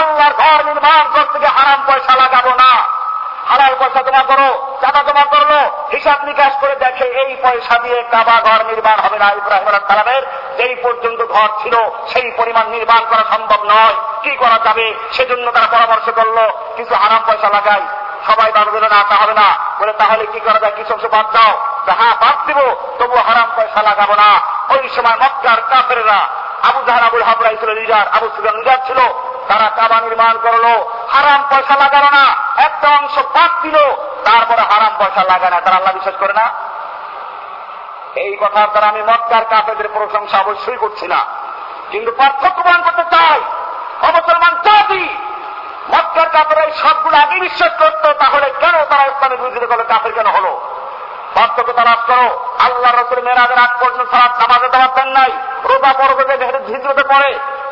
আল্লাহর ঘর নির্মাণ করতে গিয়ে হারাম পয়সা লাগাবো না, হালাল পয়সা জমা করো। টাকা জমা করলো, হিসাব নিকাশ করে দেখে এই পয়সা দিয়ে কাবা ঘর নির্মাণ হবে না। ইব্রাহিম আলাইহিস সালামের যেই পর্যন্ত ঘর ছিল সেই পরিমাণ নির্মাণ করা সম্ভব নয়, কি করা যাবে? সেজন্য তারা পরামর্শ করলো, কিছু হারাম পয়সা লাগাই। সবাই বাড়বে না, তা হবে না। বলে তাহলে কি করা যায়? কিছু অংশ বাদ দাও। হ্যাঁ, বাদ দিব, তবুও হারাম পয়সা লাগাবো না। ওই সময় মক্কার কাফেররা, আবু জাহল আবুল হাবরা ছিল লিডার, আবু সুফিয়ান লিডার ছিল। তারা কাবা নির্মাণ করলো, হারাম পয়সা লাগানো না, একটা অংশ বাদ দিল, তারপরে হারাম পয়সা লাগানো। তারা আল্লাহ বিশ্বাস করে না। এই কথার দ্বারা আমি মক্কার কাফেরদের প্রশংসা অবশ্যই করছি না, কিন্তু পার্থক্য প্রমাণ করতে চাই। মুসলমান জাতি মক্কার কাফেররা সবগুলো আগে বিশ্বাস করতো, তাহলে কেন তারা ইসলামের বিরোধিতা করলো? কাফের কেন হলো? পার্থক্য তালাশ করো। আল্লাহ রাসূল মেরাজের আগ পর্যন্ত সালাত নামাজে দাওয়াত দেন নাই, রোজা পরবে হিজরতে পড়ে,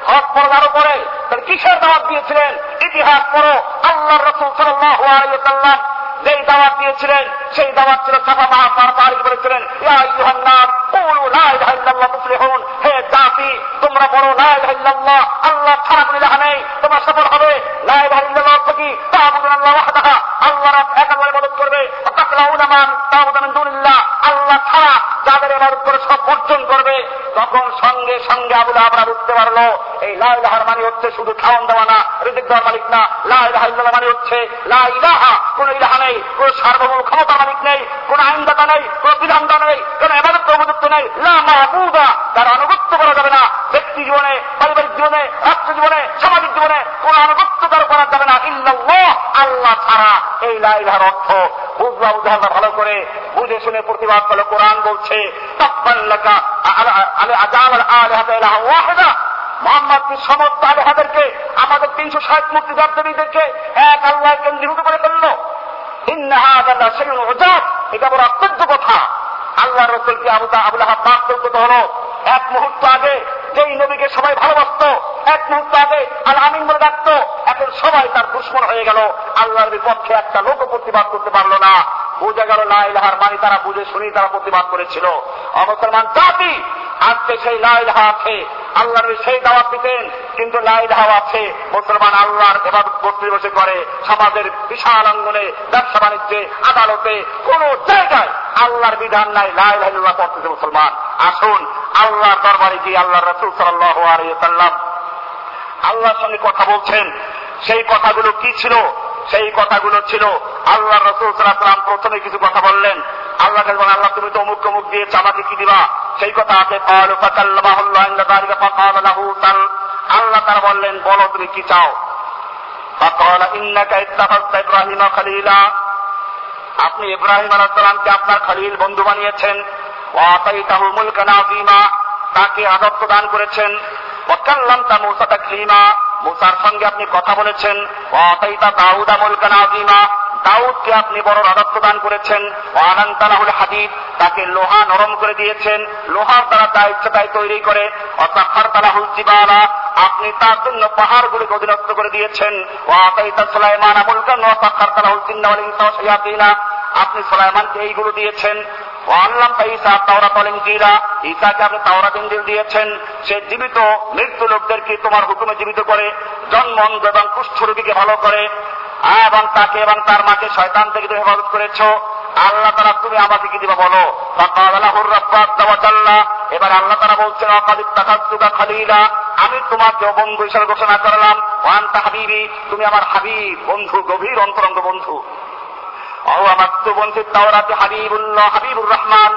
হজ পরবে আরো পরে, তাহলে কিসের দাওয়াত দিয়েছিলেন? ইতিহাস পড়ো। আল্লাহর রাসূল সাল্লাল্লাহু আলাইহি ওয়াসাল্লাম যেই দাওয়াত দিয়েছিলেন, সেই দাওয়াত ছিল সাফা মাহফার পার করেছিলেন, ইয়া আইয়ুহান নাস কুলু লা ইলাহা ইল্লাল্লাহ মুফলিহুন। হে জাতি, তোমরা বলো লা ইলাহা ইল্লাল্লাহ, আল্লাহ ছাড়া কোনো ইলাহ নেই, তোমরা সফল হবে। লা ইলাহা ইল্লাল্লাহ কি তা'বুদুনাল্লাহ ওয়াহদাহু, আল্লাহর এক আল্লাহর ইবাদত করবে। তাকলাউনা মান তা'বুদু মিন দুনিল্লাহ, আল্লাহ ছাড়া যাদের ইবাদত করে সব বর্জন করবে। তখন সঙ্গে সঙ্গে আবু লাহাব বুঝতে পারলো, এই লা ইলাহার মানে হচ্ছে শুধু খাওয়ান দেওয়া না, রিজিক দেওয়ার মালিক না। লা ইলাহা ইল্লাল্লাহ মানে হচ্ছে লা ইলাহা, কোনো ইলাহ নেই, কোন সার্বভৌম ক্ষমতার মালিক নেই, কোন আইনদাতা নেই, কোন বিধানদাতা নেই, কোন ইবাদত উপযুক্ত নেই। লা মা'বুদা, তার অনুগত্য করা যাবে না। ব্যক্তি জীবনে, পারিবারিক জীবনে, রাষ্ট্র জীবনে, সামাজিক জীবনে কোন অনুগত্য করা যাবে না ইল্লাল্লাহ, আল্লাহ ছাড়া। এই লা ইলাহার অর্থ বুঝবা, উদাহরণটা ভালো করে বুঝে শুনে প্রতিবাদ করলো। কোরআন বলছে, তাকবাল্লাকা আলা আজামাল আলাহা ইলাহা ওয়াহিদা, মোহাম্মদকে সমস্ত আলেহাদেরকে, আমাদের 360 মূর্তি দেবদেবীদেরকে এক আল্লাহ কেন্দ্রীভূত করে ফেললো। ইন্না হাযা লা শাইউন উজাব, এটা বড় আশ্চর্য কথা। আল্লাহ রাসূলকে আবু লাহাব পার্থক্য হলো, এক মুহূর্ত আগে যেই নবীকে সবাই ভালোবাসত, এক মুহূর্ত আগে আল আমিন বলে ডাকত, এখন সবাই তার দুশমন হয়ে গেল। আল্লাহর বিপক্ষে একটা লোক প্রতিবাদ করতে পারলো না। বোঝা গেল লা ইলাহার মানে তারা বুঝে শুনি তারা প্রতিবাদ করেছিল। মুসলমান জাতি আজকে সেই লা ইলাহা আছে, আল্লাহর সেই দাওয়াত দিতেন, কিন্তু লা ইলাহা আছে। মুসলমান আল্লাহর ইবাদত করতে বসে করে, সমাজের বিশাল অঙ্গনে, ব্যবসা বাণিজ্যে, আদালতে, কোনো জায়গায় আল্লাহর বিধান নাই, লা ইলাহা ইল্লাল্লাহ করতেছে মুসলমান। আসুন আল্লাহর দরবারে গিয়ে, আল্লাহর রাসূল সাল্লাল্লাহু আলাইহি ওয়াসাল্লাম আল্লাহর সঙ্গে কথা বলছেন, সেই কথাগুলো কি ছিল? সেই কথাগুলো ছিল, আল্লাহ রাসূল সাল্লাল্লাহু আলাইহি ওয়াসাল্লাম প্রথমে কিছু কথা বললেন। আল্লাহ বলেন, আল্লাহ তুমি তো অমুক অমুক দিয়েছ, আমাকে কি দিবা? সেই কথা আছে, আল্লাহ তার বললেন, বলো তুমি কি চাও? আপনি ইব্রাহিম আলাইহিস সালামকে আপনার খলিল বন্ধু বানিয়েছেন, তাকে আদর্শ দান করেছেন, মুসার সঙ্গে আপনি কথা বলেছেন, দাউদকে আপনি বড় রাজত্ব দান করেছেন, ওয়ানান্তালাহুল হাদিদ, তাকে লোহা নরম করে দিয়েছেন, লোহার দ্বারা তা ইচ্ছা তাই তৈরি করে, ওয়াসাখারতালাহুল জিবালা, আপনি তার জন্য পাহাড়গুলিকে অধিনস্থ করে দিয়েছেন, ওয়াতাইতা সুলাইমানা মুলকান ওয়াসাখারতালাহুল জিন্না ওয়াল ইনসা ওয়া শায়াতিনা, আপনি সুলাইমানকে এইগুলো দিয়েছেন, ওয়াল্লামা ঈসা তাওরাত ওয়াল ইনজিলা, ঈসাকে আপনি তাওরাত ইনজিল দিয়েছেন, সে জীবিত মৃত্যু লোকদেরকে তোমার হুকুমে জীবিত করে, জন্ম অন্ধ এবং কুষ্ঠরোগীকে ভালো করে এবং তাকে এবং তার মাকে শয়তান থেকে তুমি হেফাজত করেছ, আল্লাহ তারা তুমি আমাকে কি দিবা বলো। এবার আল্লাহ তারা বলছেন আমি তোমাকে বন্ধু হিসেবে ঘোষণা করলাম, ওয়ান্তা হাবিবি তুমি আমার হাবিব বন্ধু, গভীর অন্তরঙ্গ বন্ধু। ও আমার তো বন্ধু তাওরাতে হাবিবুল্লাহ হাবিবুর রহমান,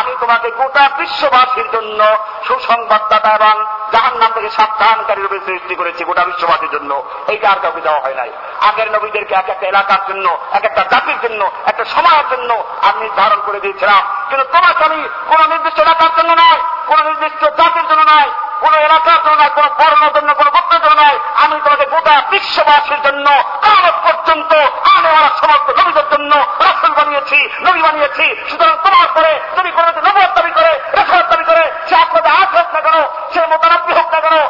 আমি তোমাকে গোটা বিশ্ববাসীর জন্য সুসংবাদদাতা এবং জাহান্নাম থেকে সাবধানকারী রূপে সৃষ্টি করেছি গোটা বিশ্ববাসীর জন্য। এইটা আর কাউকে দেওয়া হয় নাই। আগের নবীদেরকে এক একটা এলাকার জন্য, এক একটা জাতির জন্য, একটা সমাজের জন্য আমি নির্ধারণ করে দিয়েছিলাম, কিন্তু তোমাকে আমি কোন নির্দিষ্ট এলাকার জন্য নয়, কোন নির্দিষ্ট জাতির জন্য নয়, কোন এলাকার জন্য নয়, কোন বর্ণের জন্য, কোন গোত্রের জন্য নয়, আমি তোমাকে গোটা বিশ্ববাসীর জন্য কিয়ামত পর্যন্ত আমি আমার সমস্ত নবীদের জন্য রাসূল বানিয়েছি, নবী বানিয়েছি। সুতরাং তোমার পরে যদি কোনো নবুয়ত দাবি করে, রাসূলত দাবি করে, সে আপনাদের আখেরাত না করো, সে মোতারাব্বি হোক না করো,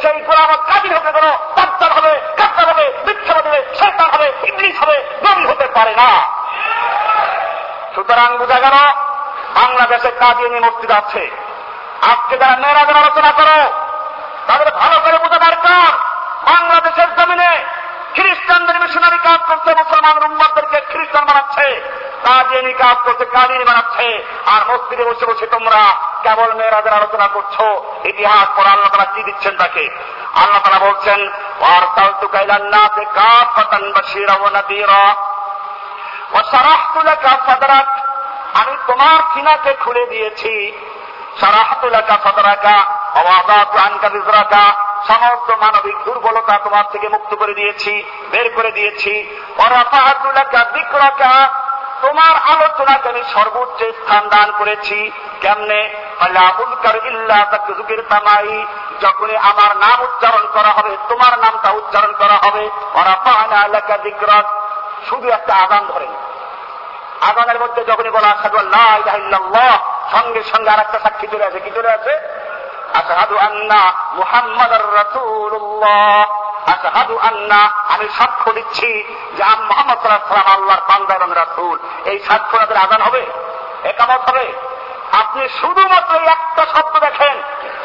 সেই গোলামত কাদির হোক না করো, বাদদার হবে, কাফের হবে, মিথ্যাবাদী হবে, শয়তান হবে, ইবলিস হবে, নবী হতে পারে না। সুতরাং বুঝা গেল বাংলাদেশে কাদিয়ানী মসজিদ আছে। আজকে যারা মেরাজের আলোচনা করো তাদের ভালো করে বুঝে দরকার, বাংলাদেশের জমিনে খ্রিস্টানদের মিশনারি কাজ করছে, মুসলমান উম্মাহদেরকে খ্রিস্টান বানাচ্ছে, কাদিয়ানী কাজ করছে, কাদিয়ানী বানাচ্ছে। আর মসজিদে বসে বসে তোমরা কেবল মেরাজের আলোচনা করছো। ইতিহাস পড়া, আল্লাহ তাআলা কি দিচ্ছেন তাকে? আল্লাহ তাআলা বলছেন ওয়ারতালতু কাইলান্নাতে কাফাতান বাশীরা ওয়া নাদীরা ওয়া শারাহতু লাকা সাদরাক, আমি তোমার সিনাকে খুলে দিয়েছি। সমস্ত মানবিক দুর্বলতা তোমার থেকে মুক্ত করে দিয়েছি, বের করে দিয়েছি। তোমার আলোচনাকে আমি সর্বোচ্চ স্থান দান করেছি। কেমনে? যখনই আমার নাম উচ্চারণ করা হবে, তোমার নামটা উচ্চারণ করা হবে। শুধু একটা আযান ধরেন, আযানের মধ্যে যখনই বলা আশহাদু আল্লা ইলাহা ইল্লাল্লাহ, সঙ্গে সঙ্গে আর একটা সাক্ষী চলে আসে। কি চলে আসে? আশহাদু আন্না মুহাম্মাদার রাসূলুল্লাহ, আশহাদু আন্না, আমি সাক্ষ্য দিচ্ছি যে মুহাম্মদ সাল্লাল্লাহু আলাইহি ওয়াসাল্লাম আল্লাহর বান্দা এবং রাসূল। এই সাক্ষ্যের আযান হবে, ইকামত হবে। আপনি শুধুমাত্র একটা শব্দ দেখেন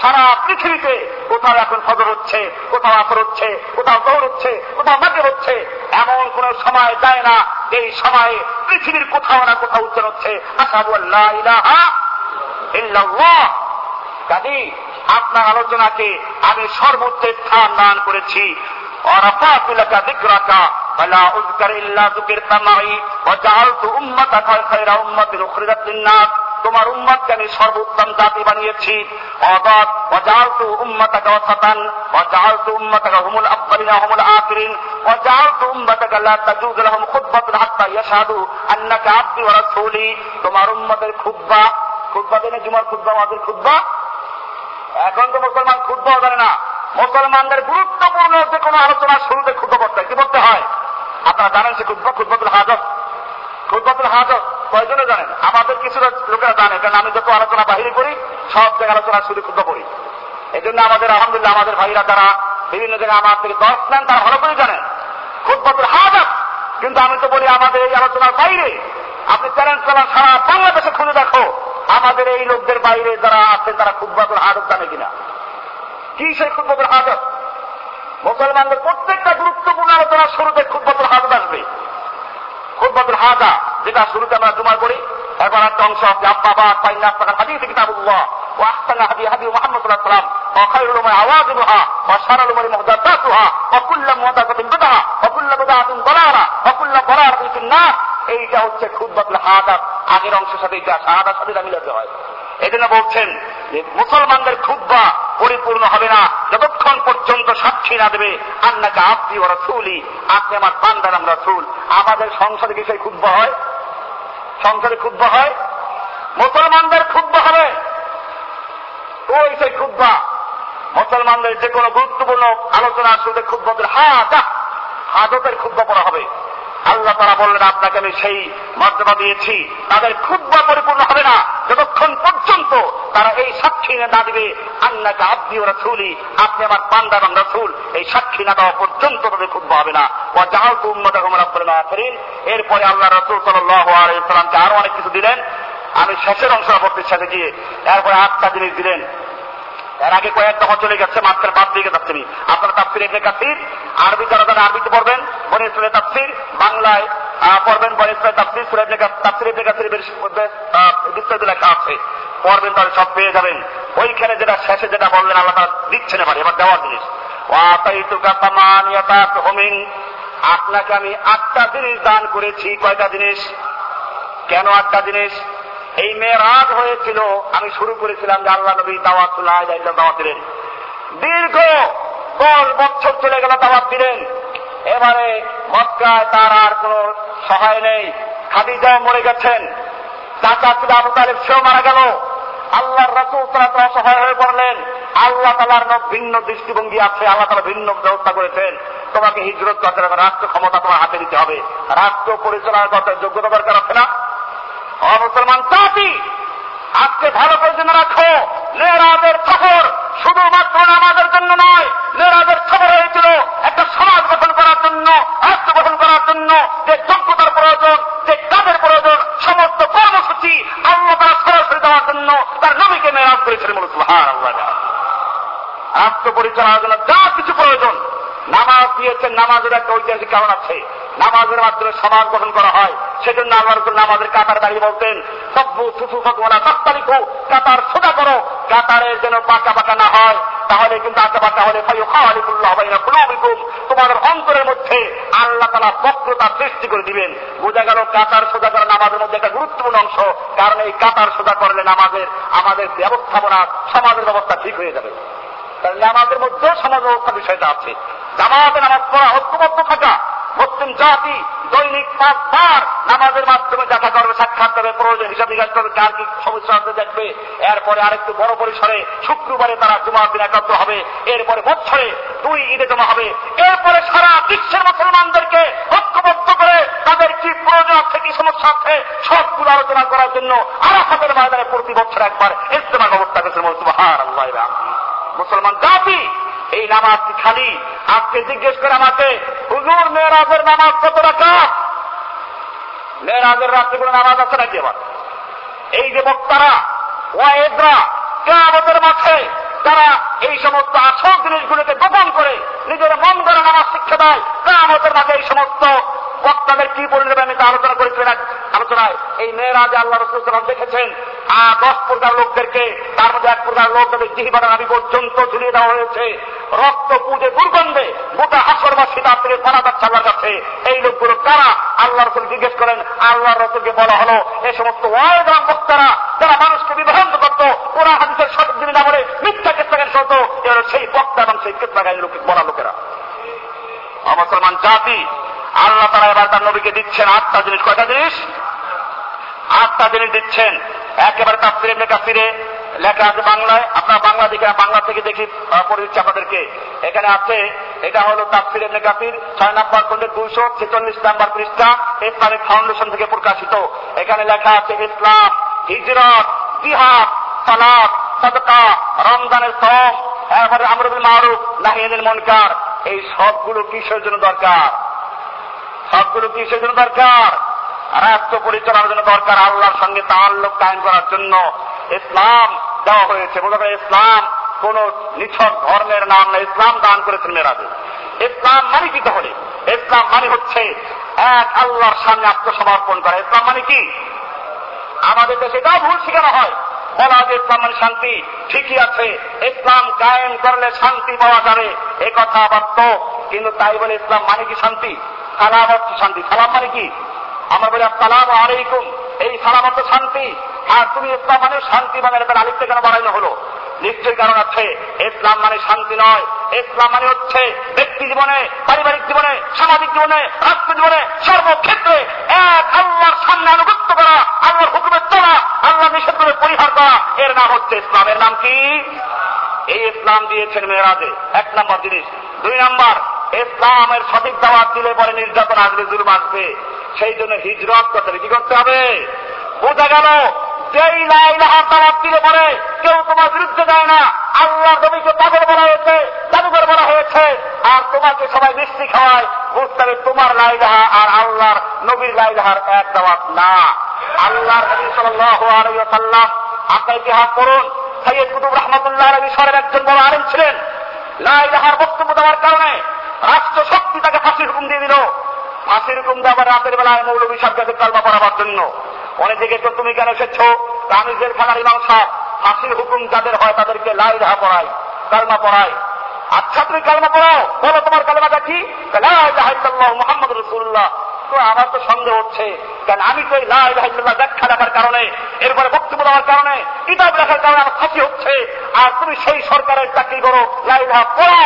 সারা পৃথিবীতে, কোথাও এখন ফজর হচ্ছে, কোথাও আসর হচ্ছে, কোথাও যোহর হচ্ছে, কোথাও মাগরিব হচ্ছে, এমন কোন সময় যায় না এই সময়ে পৃথিবীর কোথাও না কোথাও উচ্চারণ হচ্ছে আশহাদু আল্লা ইলাহা ইল্লাল্লাহ। কাজেই আপনার আলোচনাকে আমি সর্বোচ্চ স্থান দান করেছি। ওয়ারাফাতু লাকা যিকরাকা ফালা উযকির ইল্লা যিকরতা মাই ওয়া জাআলতু উম্মাতাকা খায়রা উম্মাতিন উখরিজাত লিন-নাস, তোমার উম্মতকে আমি সর্বোত্তম জাতি বানিয়েছি। তোমার উম্মতের খুতবা, খুতবা দেন জুমার খুতবা, ওয়াজের খুতবা, এখন তো মুসলমান খুতবাও জানে না। মুসলমানদের গুরুত্বপূর্ণ যে কোনো আলোচনার শুরুতে খুতবা করতে হয়। কি করতে হয় আপনারা জানেন? সে খুতবা খুতবাতুল হাজত, খুতবাতুল হাজত কয়জনে জানেন? আমাদের কিছু লোকেরা জানে, কারণ আমি যত আলোচনা বাহিরে করি সব জায়গায় আলোচনা শুধু খুতবা করি। এই জন্য আমাদের আলহামদুলিল্লাহ আমাদের ভাইরা তারা বিভিন্ন জায়গায় আমার থেকে দশ নেন, তারা ভালো করে জানেন খুতবাতুল হাজত। কিন্তু আমি তো বলি আমাদের এই আলোচনার বাইরে আপনি চ্যালেঞ্জ করা সারা বাংলাদেশে খুঁজে দেখো, আমাদের এই লোকদের বাইরে যারা আছেন তারা খুতবাতুল হাজত জানে কিনা। কি সেই খুতবাতুল হাজত? মুসলমানদের প্রত্যেকটা গুরুত্বপূর্ণ আলোচনা শুরুতে খুতবাতুল হাজত আসবে। খুতবাতুল হাজা যেটা শুরুতে আমরা জুমার করি, এবার একটা অংশ এইটা হচ্ছে খুতবাতুল হাজা। আগের অংশের সাথে এটা হাজার সাথে মিলাতে হয়। এই জন্য বলছেন যে মুসলমানদের খুতবা পরিপূর্ণ হবে না যতক্ষণ পর্যন্ত সাক্ষী না দেবে আন্নাকা আব্দি ওয়া রাসূলি, আপনি আমার বান্দা এবং রাসূল। আমাদের সংসদে কি সেই খুতবা হয়? সংসদে খুতবা হয়, মুসলমানদের খুতবা হবে। ওই সেই খুতবা মুসলমানদের যে কোনো গুরুত্বপূর্ণ আলোচনা শুরুতে খুতবাতুল হাজা, হাজতের খুতবা পড়া হবে। আল্লাহ তারা বললেন আপনাকে আমি সেই মর্যাদা দিয়েছি। তাদের খুতবা পরিপূর্ণ হবে না যতক্ষণ পর্যন্ত তারা এই সাক্ষী না দিবে আন্নাকা আব্দি ওয়া রাসূলি, আপনি আমার বান্দা এবং রাসূল। এই সাক্ষী না দেওয়া পর্যন্ত তাদের খুতবা হবে না। ওয়া জাআলতু উম্মাতাকুম রাব্বাল আখিরিন। এরপরে আল্লাহ রাসূল সাল্লাল্লাহু আলাইহি ওয়াসাল্লামকে আরো অনেক কিছু দিলেন। আমি শেষের অংশটা পড়তে সাথে গিয়ে এরপরে আটটা জিনিস দিলেন। এর আগে কয়েক তখন চলে গেছে মাত্র বাদ দিকে তাফসীর। আপনারা তাফসীর ইবনে কাসির আরবি যারা তারা আরবিতে পড়বেন বনে ইসরাঈলের তাফসীর, বাংলায় পড়বেন বনে ইসরাঈলের তাফসীর, সূরা তাফসীর ইবনে কাসির এর মধ্যে বিস্তারিত লেখা আছে, পড়বেন তাহলে সব পেয়ে যাবেন। ওইখানে যেটা শেষে যেটা বললেন আল্লাহ তাআলা দিচ্ছেন এবার, এবার দেওয়ার জিনিস। ওয়াতাইতুকা তামানিয়াতা হুমিন, আপনাকে আমি ৮টা জিনিস দান করেছি। কয়টা জিনিস? কেন ৮টা জিনিস? এই মেরাজ হয়েছিল, আমি শুরু করেছিলাম যে আল্লাহ নবী দাওয়াত দিলেন, দীর্ঘ ১০ বছর চলে গেল দাওয়াত দিলেন। এবারে মক্কায় তার আর কোন সহায় নেই, খাদিজাও মরে গেছেন, চাচা ছিল আবু তালেব সেও মারা গেল, আল্লাহর রাসূল তারা অসহায় হয়ে পড়লেন। আল্লাহ তাআলার ভিন্ন দৃষ্টিভঙ্গি আছে, আল্লাহ তাআলা ভিন্ন ব্যবস্থা করেছেন। তোমাকে হিজরত করতে হবে, রাষ্ট্র ক্ষমতা তোমার হাতে নিতে হবে, রাষ্ট্র পরিচালনার কথা যোগ্যতা দরকার আছে না? মুসলমান জাতি আজকে ভালো করে জেনে রাখো, মেরাজের খবর শুধুমাত্র নামাজের জন্য নয়, মেরাজের খবর হয়েছিল একটা সমাজ গঠন করার জন্য, রাষ্ট্র গঠন করার জন্য, যে যোগ্যতার প্রয়োজন, যে কাজের প্রয়োজন, সমস্ত কর্মসূচি আল্লাহ তাআলা সরাসরি দেওয়ার জন্য তার নবীকে মেরাজ করেছিলেন। বলুন সুবহানাল্লাহ। রাষ্ট্র পরিচালনার জন্য যা কিছু প্রয়োজন নামাজ দিয়েছেন, নামাজের একটা ঐতিহাসিক কারণ আছে, নামাজের মাধ্যমে সমাজ গঠন করা হয়। সেজন্য আল্লাহ নামাজের কাতার দাঁড়িয়ে বলতেন সব্বু সুসুফক ওয়ালা তাসতালিকু, কাতার সোজা করো, কাতারের যেন বাঁকা বাঁকা না হয়, তাহলে কিন্তু আঁকা বাঁকা হলে ফায়ুখালিকুল্লাহ বাইনা কুলুবিকুম, তোমাদের অন্তরের মধ্যে আল্লাহ তাআলা বক্রতা সৃষ্টি করে দিবেন। বোঝা গেল কাতার সোজা করা নামাজের মধ্যে একটা গুরুত্বপূর্ণ অংশ, কারণ এই কাতার সোজা করলে নামাজের আমাদের ব্যবস্থাপনা সমাজের ব্যবস্থা ঠিক হয়ে যাবে। তাহলে নামাজের মধ্যেও সমাজ ব্যবস্থার বিষয়টা আছে। জামাতে নামাজ পড়া, ঐক্যবদ্ধ থাকা, মুসলিম জাতি দৈনিক 5 বার নামাজের মাধ্যমে দেখা করবে, সাক্ষাৎ করবে, প্রয়োজন হিসাব নিকাশ করবে, কার কি সমস্যা দেখবে। এরপরে আরেকটু বড় পরিসরে শুক্রবারে তারা জুমার দিন একত্র হবে, এরপরে বছরে 2 ঈদে জমা হবে। এরপরে সারা বিশ্বের মুসলমানদেরকে ঐক্যবদ্ধ করে তাদের কি প্রয়োজন আছে, কি সমস্যা আছে, সবগুলো আলোচনা করার জন্য আরাফাতের ময়দানে প্রতি বছর একবার ইজতেমা ব্যবস্থা করেছে। সুবহানাল্লাহ। মুসলমান জাতি এই নামাজ খালি। আজকে জিজ্ঞেস করে আমাকে, হুজুর মেরাজের নামাজ কত রাকাত? মেরাজের রাতে কোনো নামাজ আছে নাকি? আবার এই যে বক্তারা ওয়ায়েদরা কিয়ামতের মাঠে তারা এই সমস্ত আসল জিনিসগুলোকে গোপন করে নিজের মন গড়া নামাজ শিক্ষা দেয়, কিয়ামতের মাঠে এই সমস্ত বক্তাদের কি পরিণাম আমি তা আলোচনা করেছিলাম আলোচনায়। এই মেরাজ আল্লাহ রাসূল সাল্লাল্লাহু আলাইহি ওয়াসাল্লাম দেখেছেন 10 প্রকার লোকদেরকে, তার মধ্যে 1 প্রকার লোক তাদের জিহ্বার নাভি পর্যন্ত ঝুলিয়ে দেওয়া হয়েছে, রক্ত পুঁজে দুর্গন্ধে গোটা হাসরবাসী তার থেকে পানা পাচ্ছে আল্লাহর কাছে। এই লোকগুলো কারা? আল্লাহ রাসূল জিজ্ঞেস করেন, আল্লাহর রাসূলকে বলা হলো এই সমস্ত ওয়াইদাম বক্তারা যারা মানুষকে বিভ্রান্ত করত, ওরা হাদিসের সঠিক জিনিস না বলে মিথ্যা কেসটাকে শত, এরা সেই বক্তা এবং সেই কেসটাকারী লোককে বলা লোকেরা। মুসলমান জাতি আল্লাহ তাআলা এবার তার নবীকে দিচ্ছেন 8টা জিনিস। কয়টা জিনিস? 8টা জিনিস দিচ্ছেন। একেবারে তাফসীর ইবনে কাসিরে লেখা আছে বাংলায়, আপনারা বাংলা থেকে দেখি পড়ে দিচ্ছি আপনাদেরকে। এখানে আছে, এটা হলো তাফসীর ইবনে কাসির 6 নম্বর খণ্ডে 246 নম্বর পৃষ্ঠা, ইসলামিক ফাউন্ডেশন থেকে প্রকাশিত। এখানে লেখা আছে ইসলাম, হিজরত, জিহাদ, সালাত, সাদকা, রমজানের সওম, এরপরে আমর বিল মারুফ নাহি আনিল মুনকার, এই সবগুলো কিসের জন্য দরকার? সবগুলো কিসের জন্য দরকার? রাষ্ট্র পরিচালনার জন্য দরকার, আল্লাহর সঙ্গে তাআল্লুক কায়েম করার জন্য ইসলাম দেওয়া হয়েছে। বোঝা গেল ইসলাম কোন নিছক ধর্মের নাম না, ইসলাম দান করেছেন মেরাজে। ইসলাম মানে কি তাহলে? ইসলাম মানে হচ্ছে এক আল্লাহর সামনে আত্মসমর্পণ করা। ইসলাম মানে কি? আমাদের দেশে এটাও ভুল শেখানো হয়, বলা যে ইসলাম মানে শান্তি। ঠিকই আছে, ইসলাম কায়েম করলে শান্তি পাওয়া যাবে, এ কথা আবদ্ধ, কিন্তু তাই বলে ইসলাম মানে কি শান্তি? সালাম অর্থ শান্তি। সালাম মানে কি? আমরা বলি আসসালামু আলাইকুম, এই সালাম অর্থ শান্তি। আর তুমি ইসলাম মানে শান্তি মানে আলিফকে কেন বাড়ানো হলো? নিশ্চয়ই কারণ আছে। ইসলাম মানে শান্তি নয়, ইসলাম মানে হচ্ছে ব্যক্তি জীবনে, পারিবারিক জীবনে, সামাজিক জীবনে, রাষ্ট্র জীবনে, সর্বক্ষেত্রে এক আল্লাহর সামনে আনুগত্য করা, আল্লাহর হুকুমের চলা, আল্লাহর নিষেধগুলো পরিহার করা, এর নাম হচ্ছে ইসলাম। এর নাম কি? এই ইসলাম দিয়েছেন মেরাজে, 1 নম্বর জিনিস। 2 নম্বর, ইসলামের সঠিক দাওয়াত দিলে পরে নির্যাতন আসবে, জুলুম আসবে, সেই জন্য হিজরত করতে হবে। কি করতে হবে? বোঝা গেল যেই লা ইলাহা তাআলার দিলে পরে কেউ তোমার বিরুদ্ধে যায় না, আল্লাহর নবীকে পাগল বলা হয়েছে, জাদুকর বলা হয়েছে, আর তোমাকে সবাই মিষ্টি খাওয়ায়, বুঝতে হবে তোমার লা ইলাহা আর আল্লাহর নবীর লা ইলাহার এক দাওয়াত না। আল্লাহর নবী সাল্লাল্লাহু আলাইহি ওয়াসাল্লাম, আপনি ইতিহাস পড়ুন, সৈয়দ কুতুব রহমাতুল্লাহ আলাইহি শহরের একজন বড় আলেম ছিলেন। লা ইলাহার বক্তব্য দেওয়ার কারণে রাষ্ট্র শক্তি তাকে ফাঁসির হুকুম দিয়ে দিল। ফাঁসির হুকুম দেওয়ার রাতের বেলায় মৌলভী সাহেবকে কালমা পড়াবার জন্য অনেকে গেছো, তুমি কেন এসেছ? আমি জেলখানার ইমাম সাহেব, ফাঁসির হুকুম যাদের হয় তাদেরকে লা ইলাহা পড়ায়, কালমা পড়ায়। আচ্ছা তুমি কালমা পড়াও, বলো তোমার কালমাটা কি? লা ইলাহা ইল্লাল্লাহ মুহাম্মাদুর রাসূলুল্লাহ। আমার তো সন্দেহ হচ্ছে, কারণ আমি তো লা ইলাহা ইল্লাল্লাহ ব্যাখ্যা দেওয়ার কারণে, এরপরে বক্তব্য দেওয়ার কারণে, কিতাব লেখার কারণে আমার ক্ষতি হচ্ছে। আর তুমি সেই সরকারের চাকরি করো, লা ইলাহা পড়ো।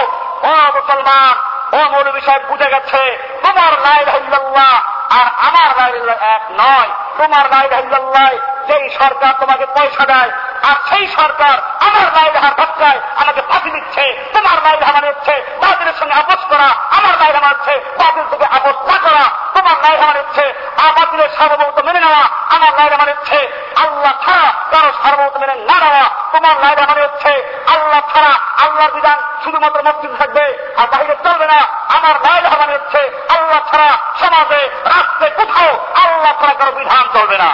ও মুসলমান, ও মৌলভী সাহেব বুঝে গেছে তোমার লা ইলাহা ইল্লাল্লাহ আর আমার লা ইলাহা ইল্লাল্লাহ এক নয়। তোমার লা ইলাহা ইল্লাল্লাহ যেই সরকার তোমাকে পয়সা দেয়, আর সেই সরকার আমার লা ইলাহার ধাক্কায় আমাকে ফাঁসি দিচ্ছে। তোমার লা ইলাহা মানে হচ্ছে বাতিলের সঙ্গে আপোষ করা, আমার লা ইলাহা মানে হচ্ছে বাতিল থেকে আপোষ না করা। তোমার লা ইলাহা মানে হচ্ছে বাতিলের সার্বভৌমত্ব মেনে নেওয়া, আমার লা ইলাহা মানে হচ্ছে আল্লাহ ছাড়া কারো সার্বভৌমত্ব মেনে না নেওয়া। তোমার লা ইলাহা মানে হচ্ছে আল্লাহ ছাড়া, আল্লাহর বিধান শুধুমাত্র মসজিদ থাকবে আর বাহিরে চলবে না। আমার লা ইলাহা মানে হচ্ছে আল্লাহ ছাড়া সমাজে, রাষ্ট্রে, কোথাও আল্লাহ ছাড়া কারো বিধান চলবে না।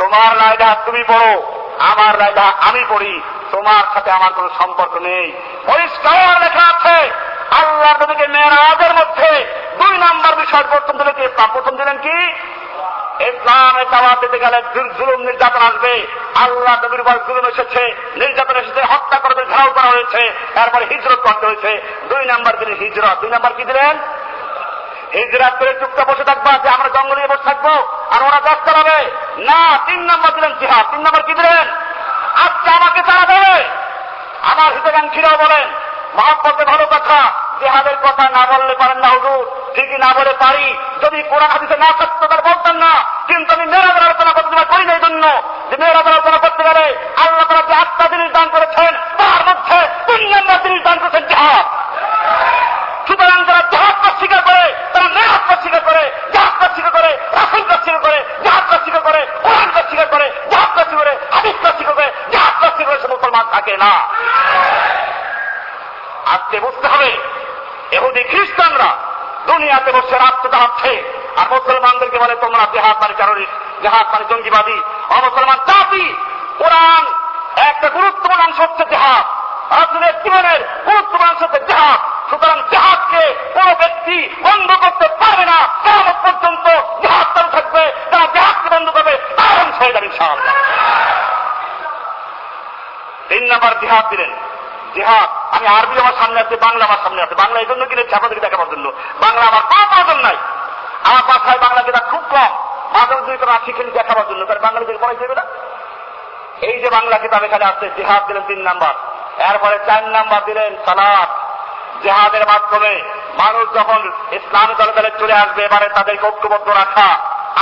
তোমার লা ইলাহা তুমি পড়ো, আমার লা ইলাহা আমি পড়ি, তোমার সাথে আমার কোনো সম্পর্ক নেই। পরিষ্কার লেখা আছে আল্লাহ নবীকে মেরাজের মধ্যে 2 নম্বর বিষয় প্রথম দিলেন কি? প্রথম দিলেন কি? ইসলামে দাওয়াত দিতে গেলে জুলুম নির্যাতন আসবে। আল্লাহ নবীর উপর জুলুম এসেছে, নির্যাতন এসেছে, হত্যা করতে ঝাড়াও করা হয়েছে, তারপরে হিজরত করতে হয়েছে। 2 নম্বর দিলেন হিজরত। 2 নম্বর কি দিলেন? হিজরত করে চুপটা বসে থাকবা যে আমরা জঙ্গলে বসে থাকবো আর ওরা কাজ চালাবে না। 3 নম্বর দিলেন জিহাদ। 3 নম্বর কি দিলেন? আজকে আমাকে তারা বলে, আমার হিতাকাঙ্ক্ষীরাও বলেন মহাপথে ভালো কথা, জিহাদের কথা না বললে পারেন না হুজুর। ঠিকই না বলে পারি, যদি কোরআন হাদিসে না থাকতো তার বলতেন না। কিন্তু আমি মেরাজের আলোচনা করতে করি না এই জন্য যে মেরাজের আলোচনা করতে গেলে আল্লাহ তাআলা যে 8টা জিনিস দান করেছেন তার মধ্যে 3 নম্বর জিনিস দান করেছেন জিহাদ। সুতরাং যারা জাহাজটা স্বীকার করে, তারা মেরাজকে স্বীকার করে, জাহাজটা স্বীকার করে, রাসূলকে স্বীকার করে, জাহাজটা স্বীকার করে, কোরআনকে স্বীকার করে, জাহাজটা স্বীকার করে, হাদিসটা স্বীকার করে, জাহাজটা স্বীকার করে, সে মুসলমান থাকে না। আজকে বুঝতে হবে ইহুদি খ্রিস্টানরা দুনিয়াতে বসে রাস্তা দেখাচ্ছে আর মুসলমানদেরকে বলে তোমরা জিহাদ মানে টেররিস্ট, জিহাদ মানে জঙ্গিবাদী, মুসলমান জাতি। কোরআন একটা গুরুত্বপূর্ণ অংশ হচ্ছে জিহাদ, রাসূলের জীবনের গুরুত্বপূর্ণ অংশ হচ্ছে জিহাদ। সুতরাং জিহাদকে কোন ব্যক্তি বন্ধ করতে পারবে না, কিয়ামত পর্যন্ত জিহাদ চালু থাকবে। যারা জিহাদকে বন্ধ করবে তার অংশ হয়ে যাবে ইনশাআল্লাহ। 3 নম্বর জিহাদ দিলেন। জিহাদ আমি আরবি আমার সামনে আছে, বাংলা আমার সামনে আছে। বাংলা এই জন্য কিনেছি আপনাদেরকে দেখাবার জন্য, বাংলা আমার কোনো প্রয়োজন নাই। আমার বাসায় বাংলা কিনা খুব কম, মাঝে দুই করে আসি খেলি দেখাবার জন্য, কারণ বাঙালিদের পড়াই দেবে না। এই যে বাংলা কিতাব এখানে আসছে, জিহাদ দিলেন 3 নম্বর। এরপরে 4 নম্বর দিলেন সালাত। জিহাদের মাধ্যমে মানুষ যখন ইসলামী দলে দলে চলে আসবে, এবারে তাদেরকে ঐক্যবদ্ধ রাখা,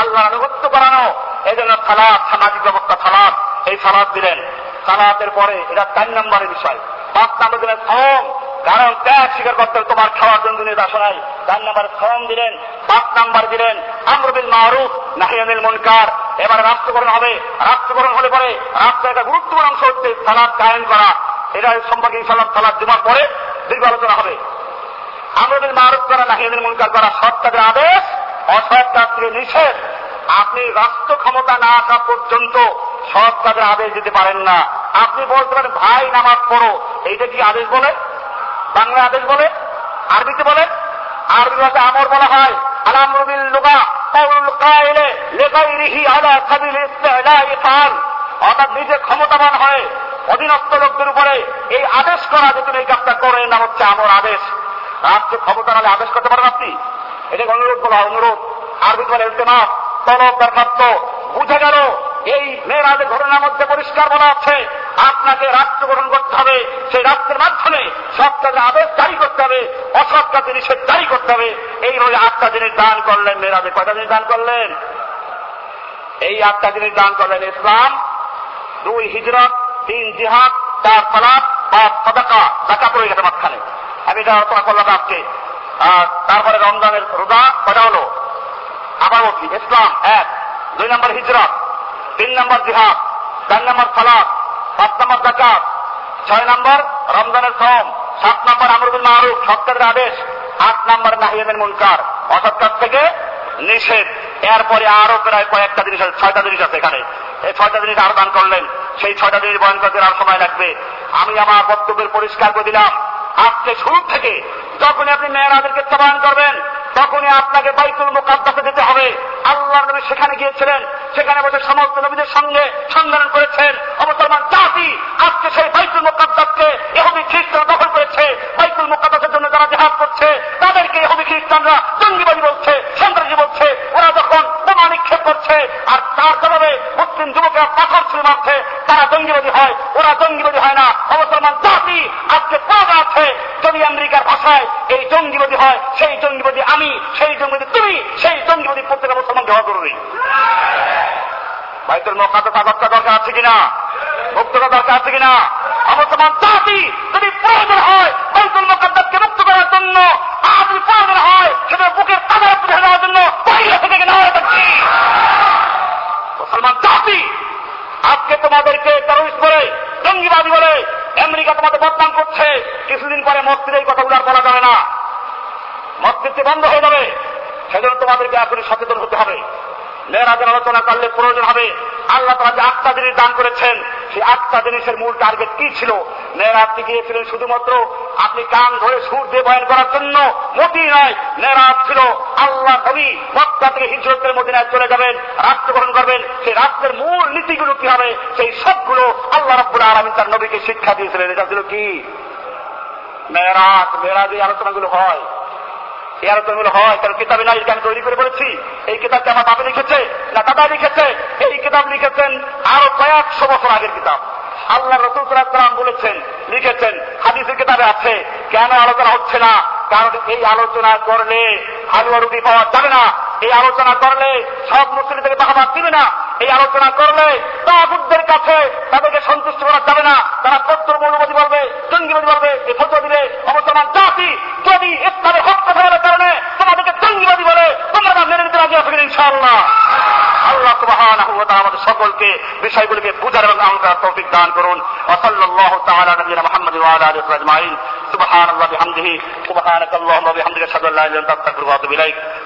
আল্লাহর আনুগত্য করানো, এই জন্য সালাত, সামাজিক ব্যবস্থা সালাত, এই সালাত দিলেন। সালাতের পরে এটা 4 নম্বরের বিষয়। 5 নম্বর দিলেন শ্রম, কারণ ত্যাগ স্বীকার করতে হবে, তোমার খাওয়ার জন্য দিনের আশা নাই। 4 নম্বর শ্রম দিলেন। 5 নম্বর দিলেন আমর বিল মারুফ নাহি আনিল মুনকার। এবারে রাষ্ট্রকরণ হবে, রাষ্ট্রকরণ হলে পরে রাষ্ট্রের একটা গুরুত্বপূর্ণ অংশ হচ্ছে সালাত কায়েম করা। এটা সম্পর্কে ইনশাআল্লাহ সালাত জুমার পরে দীর্ঘ আলোচনা হবে। আমর বিল মারুফ করা, নাহি আনিল মুনকার করা, সৎ কাজের আদেশ, অসৎ কাজ থেকে নিষেধ। আপনি রাষ্ট্র ক্ষমতা না আসা পর্যন্ত সৎ কাজের আদেশ দিতে পারেন না। আপনি বলতে পারেন ভাই নামাজ পড়ো, এইটা কি আদেশ বলে? বাংলা আদেশ বলে, আরবিতে বলে, আরবি ভাষায় আমর বলা হয়। আল-আমরু বিল লুগা কাউলুল কাইল লিগাইরিহি আলা সাবিল ইসতিলাহি ফাল। অর্থাৎ নিজে ক্ষমতাবান হয় অধীনস্থ লোকদের উপরে এই আদেশ করা যে তুমি এই কাজটা করো, না হচ্ছে আমর আদেশ। রাষ্ট্র ক্ষমতা নালে আদেশ করতে পারেন আপনি, এটাকে অনুরোধ বলা হয়। অনুরোধ আরবিতে বলে ইলতিমাস, তলব, দরখাস্ত। বুঝে গেল এই মেরাজের ঘটনার মধ্যে পরিষ্কার বলা আছে আপনাকে রাষ্ট্র গঠন করতে হবে, সেই রাষ্ট্রের মাধ্যমে সৎ কাজের আদেশ জারি করতে হবে, অসৎ কাজের নিষেধ জারি করতে হবে। এইভাবে 8টা জিনিস দান করলেন মেরাজে। কয়টা জিনিস দান করলেন? এই 8টা জিনিস দান করলেন। ইসলাম, 2 হিজরত, 3 জিহাদ, 4 সালাত, 5 সাদাকা। সাদাকা পড়ে গেছে মাঝখানে, আমি এটা আলোচনা করলাম আজকে। আর তারপরে রমজানের রোজা। কটা হলো? আবার বলছি, ইসলাম 1, 2 নম্বর হিজরত, 3 নম্বর জিহাদ, 4 নম্বর সালাত, 5 নম্বর যাকাত, 6 নম্বর রমজানের শ্রম, 7 নম্বর আমর বিল মারুফ সৎকারের আদেশ, 8 নম্বর নাহি আনিল মুনকার অসৎ কাজ থেকে নিষেধ। এরপরে আরো প্রায় কয়েকটা জিনিস আছে, 6টা জিনিস আছে এখানে। এই ছয়টা জিনিস আরো দান করলেন। সেই ছয়টা জিনিস বয়ান করতে আর সময় লাগবে। আমি আমার বক্তব্যের পরিষ্কার করে দিলাম, আজকে শুরু থেকে যখনই আপনি মেরাজের ক্ষেত্রে বয়ান করবেন তখনই আপনাকে বাইতুল মুকাদ্দাসে যেতে হবে। আল্লাহর নবী সেখানে গিয়েছিলেন, সেখানে বসে সমস্ত নবীদের সঙ্গে সম্মেলন করেছেন। মুসলমান জাতি আজকে সেই বাইতুল মুকাদ্দাসকে ইহুদি খ্রিস্টান দখল করেছে। বাইতুল মুকাদ্দাসের জন্য যারা জিহাদ করছে তাদেরকে ইহুদি খ্রিস্টানরা জঙ্গিবাদী বলছে, সন্ত্রাসী বলছে। ওরা যখন বোমা নিক্ষেপ করছে আর তার কারণে মুসলিম যুবকেরা পাথর ছুঁড়ে মারছে, তারা জঙ্গিবাদী হয়। ওরা জঙ্গিবাদী হয় না। মুসলমান জাতি আজকে পাওয়া আছে যদি আমেরিকার ভাষায় এই জঙ্গিবাদী হয়, সেই জঙ্গিবাদী আমি, সেই জঙ্গিবাদী তুমি, সেই জঙ্গিবাদী প্রত্যেক মুসলমান দেওয়া জরুরি। বাইতুল মুকাদ্দাস আজাদ দরকার আছে কিনা, মুক্ত করা দরকার আছে কিনা? মুসলমান জাতি যদি প্রয়োজন হয় বাইতুল মুকাদ্দাসকে মুক্ত করার জন্য, আর যদি প্রয়োজন হয় সেটা বুকের তাজা তুলে নেওয়ার জন্য বাইরে থেকে নেওয়া যাচ্ছে। মুসলমান জাতি আজকে তোমাদেরকে টেরোরিস্ট বলে, জঙ্গিবাদী বলে আমেরিকা তোমাদের বদনাম করছে। কিছুদিন পরে মসজিদে এই কথাগুলো আর বলা যাবে না, মসজিদটি বন্ধ হয়ে যাবে। সেজন্য তোমাদেরকে এখনই সচেতন হতে হবে। মেরাজের আলোচনা করলে প্রয়োজন হবে আল্লাহ তাআলা যে আটটা জিনিস দান করেছেন, সেই আটটা জিনিসের মূল টার্গেট কি ছিল? মেরাজে গিয়েছিলেন শুধুমাত্র আপনি কান ধরে সুর দিয়ে বয়ান করার জন্য মোটেই নয়। মেরাজ ছিল আল্লাহ নবী মক্কা থেকে হিজরত করে মদিনায় চলে যাবেন, রাষ্ট্র গ্রহণ করবেন। সেই রাষ্ট্রের মূল নীতিগুলো কি হবে সেই সবগুলো আল্লাহ রাব্বুল আলামিন তার নবীকে শিক্ষা দিয়েছিলেন। এটা ছিল কি? মেরাজ। মেরাজে আলোচনাগুলো হয়, এই আলোচনাগুলো হয় কারণ কিতাবে না এটা আমি তৈরি করে বলেছি। এই কিতাবটা আমার বাবা লিখেছে না দাদা লিখেছে, এই কিতাব লিখেছেন আরো কয়েকশো বছর আগের কিতাব। আল্লাহ রাসূল সাল্লাল্লাহু আলাইহি ওয়াসাল্লাম বলেছেন, লিখেছেন, হাদিসের কিতাবে আছে। কেন আলোচনা হচ্ছে না? কারণ এই আলোচনা করলে হালুয়া রুটি পাওয়া যাবে না। এই আলোচনা করলে সব মুসলিমদের বাহবা দিবে না। এই আলোচনা করলে তাগুতদের কাছে তাদেরকে সন্তুষ্ট করা যাবে না। তারা প্রত্যেক মৌলবাদী বলবে, জঙ্গিবাদী বলবে, এই ফতোয়া দিলে। মুসলমান জাতি যদি ইসলামের হক কথা বলার কারণে তোমাদেরকে জঙ্গিবাদী বলে, তোমরা তা মেনে নিতে রাজি হবে ইনশাআল্লাহ। আল্লাহ সুবহানাহু ওয়া তাআলা আমাদের সকলকে বিষয়গুলোকে বুঝার এবং আমল করার তৌফিক দান করুন। সাল্লাল্লাহু তাআলা আলা নবিনা মুহাম্মাদিন ওয়া আলা আলিহি ওয়া সাহবিহি আজমাইন। সুবহানাল্লাহি ওয়া বিহামদিহি, সুবহানাকাল্লাহুম্মা ওয়া বিহামদিকা, আশহাদু আল্লা ইলাহা ইল্লা আনতা, আস্তাগফিরুকা ওয়া আতুবু ইলাইক।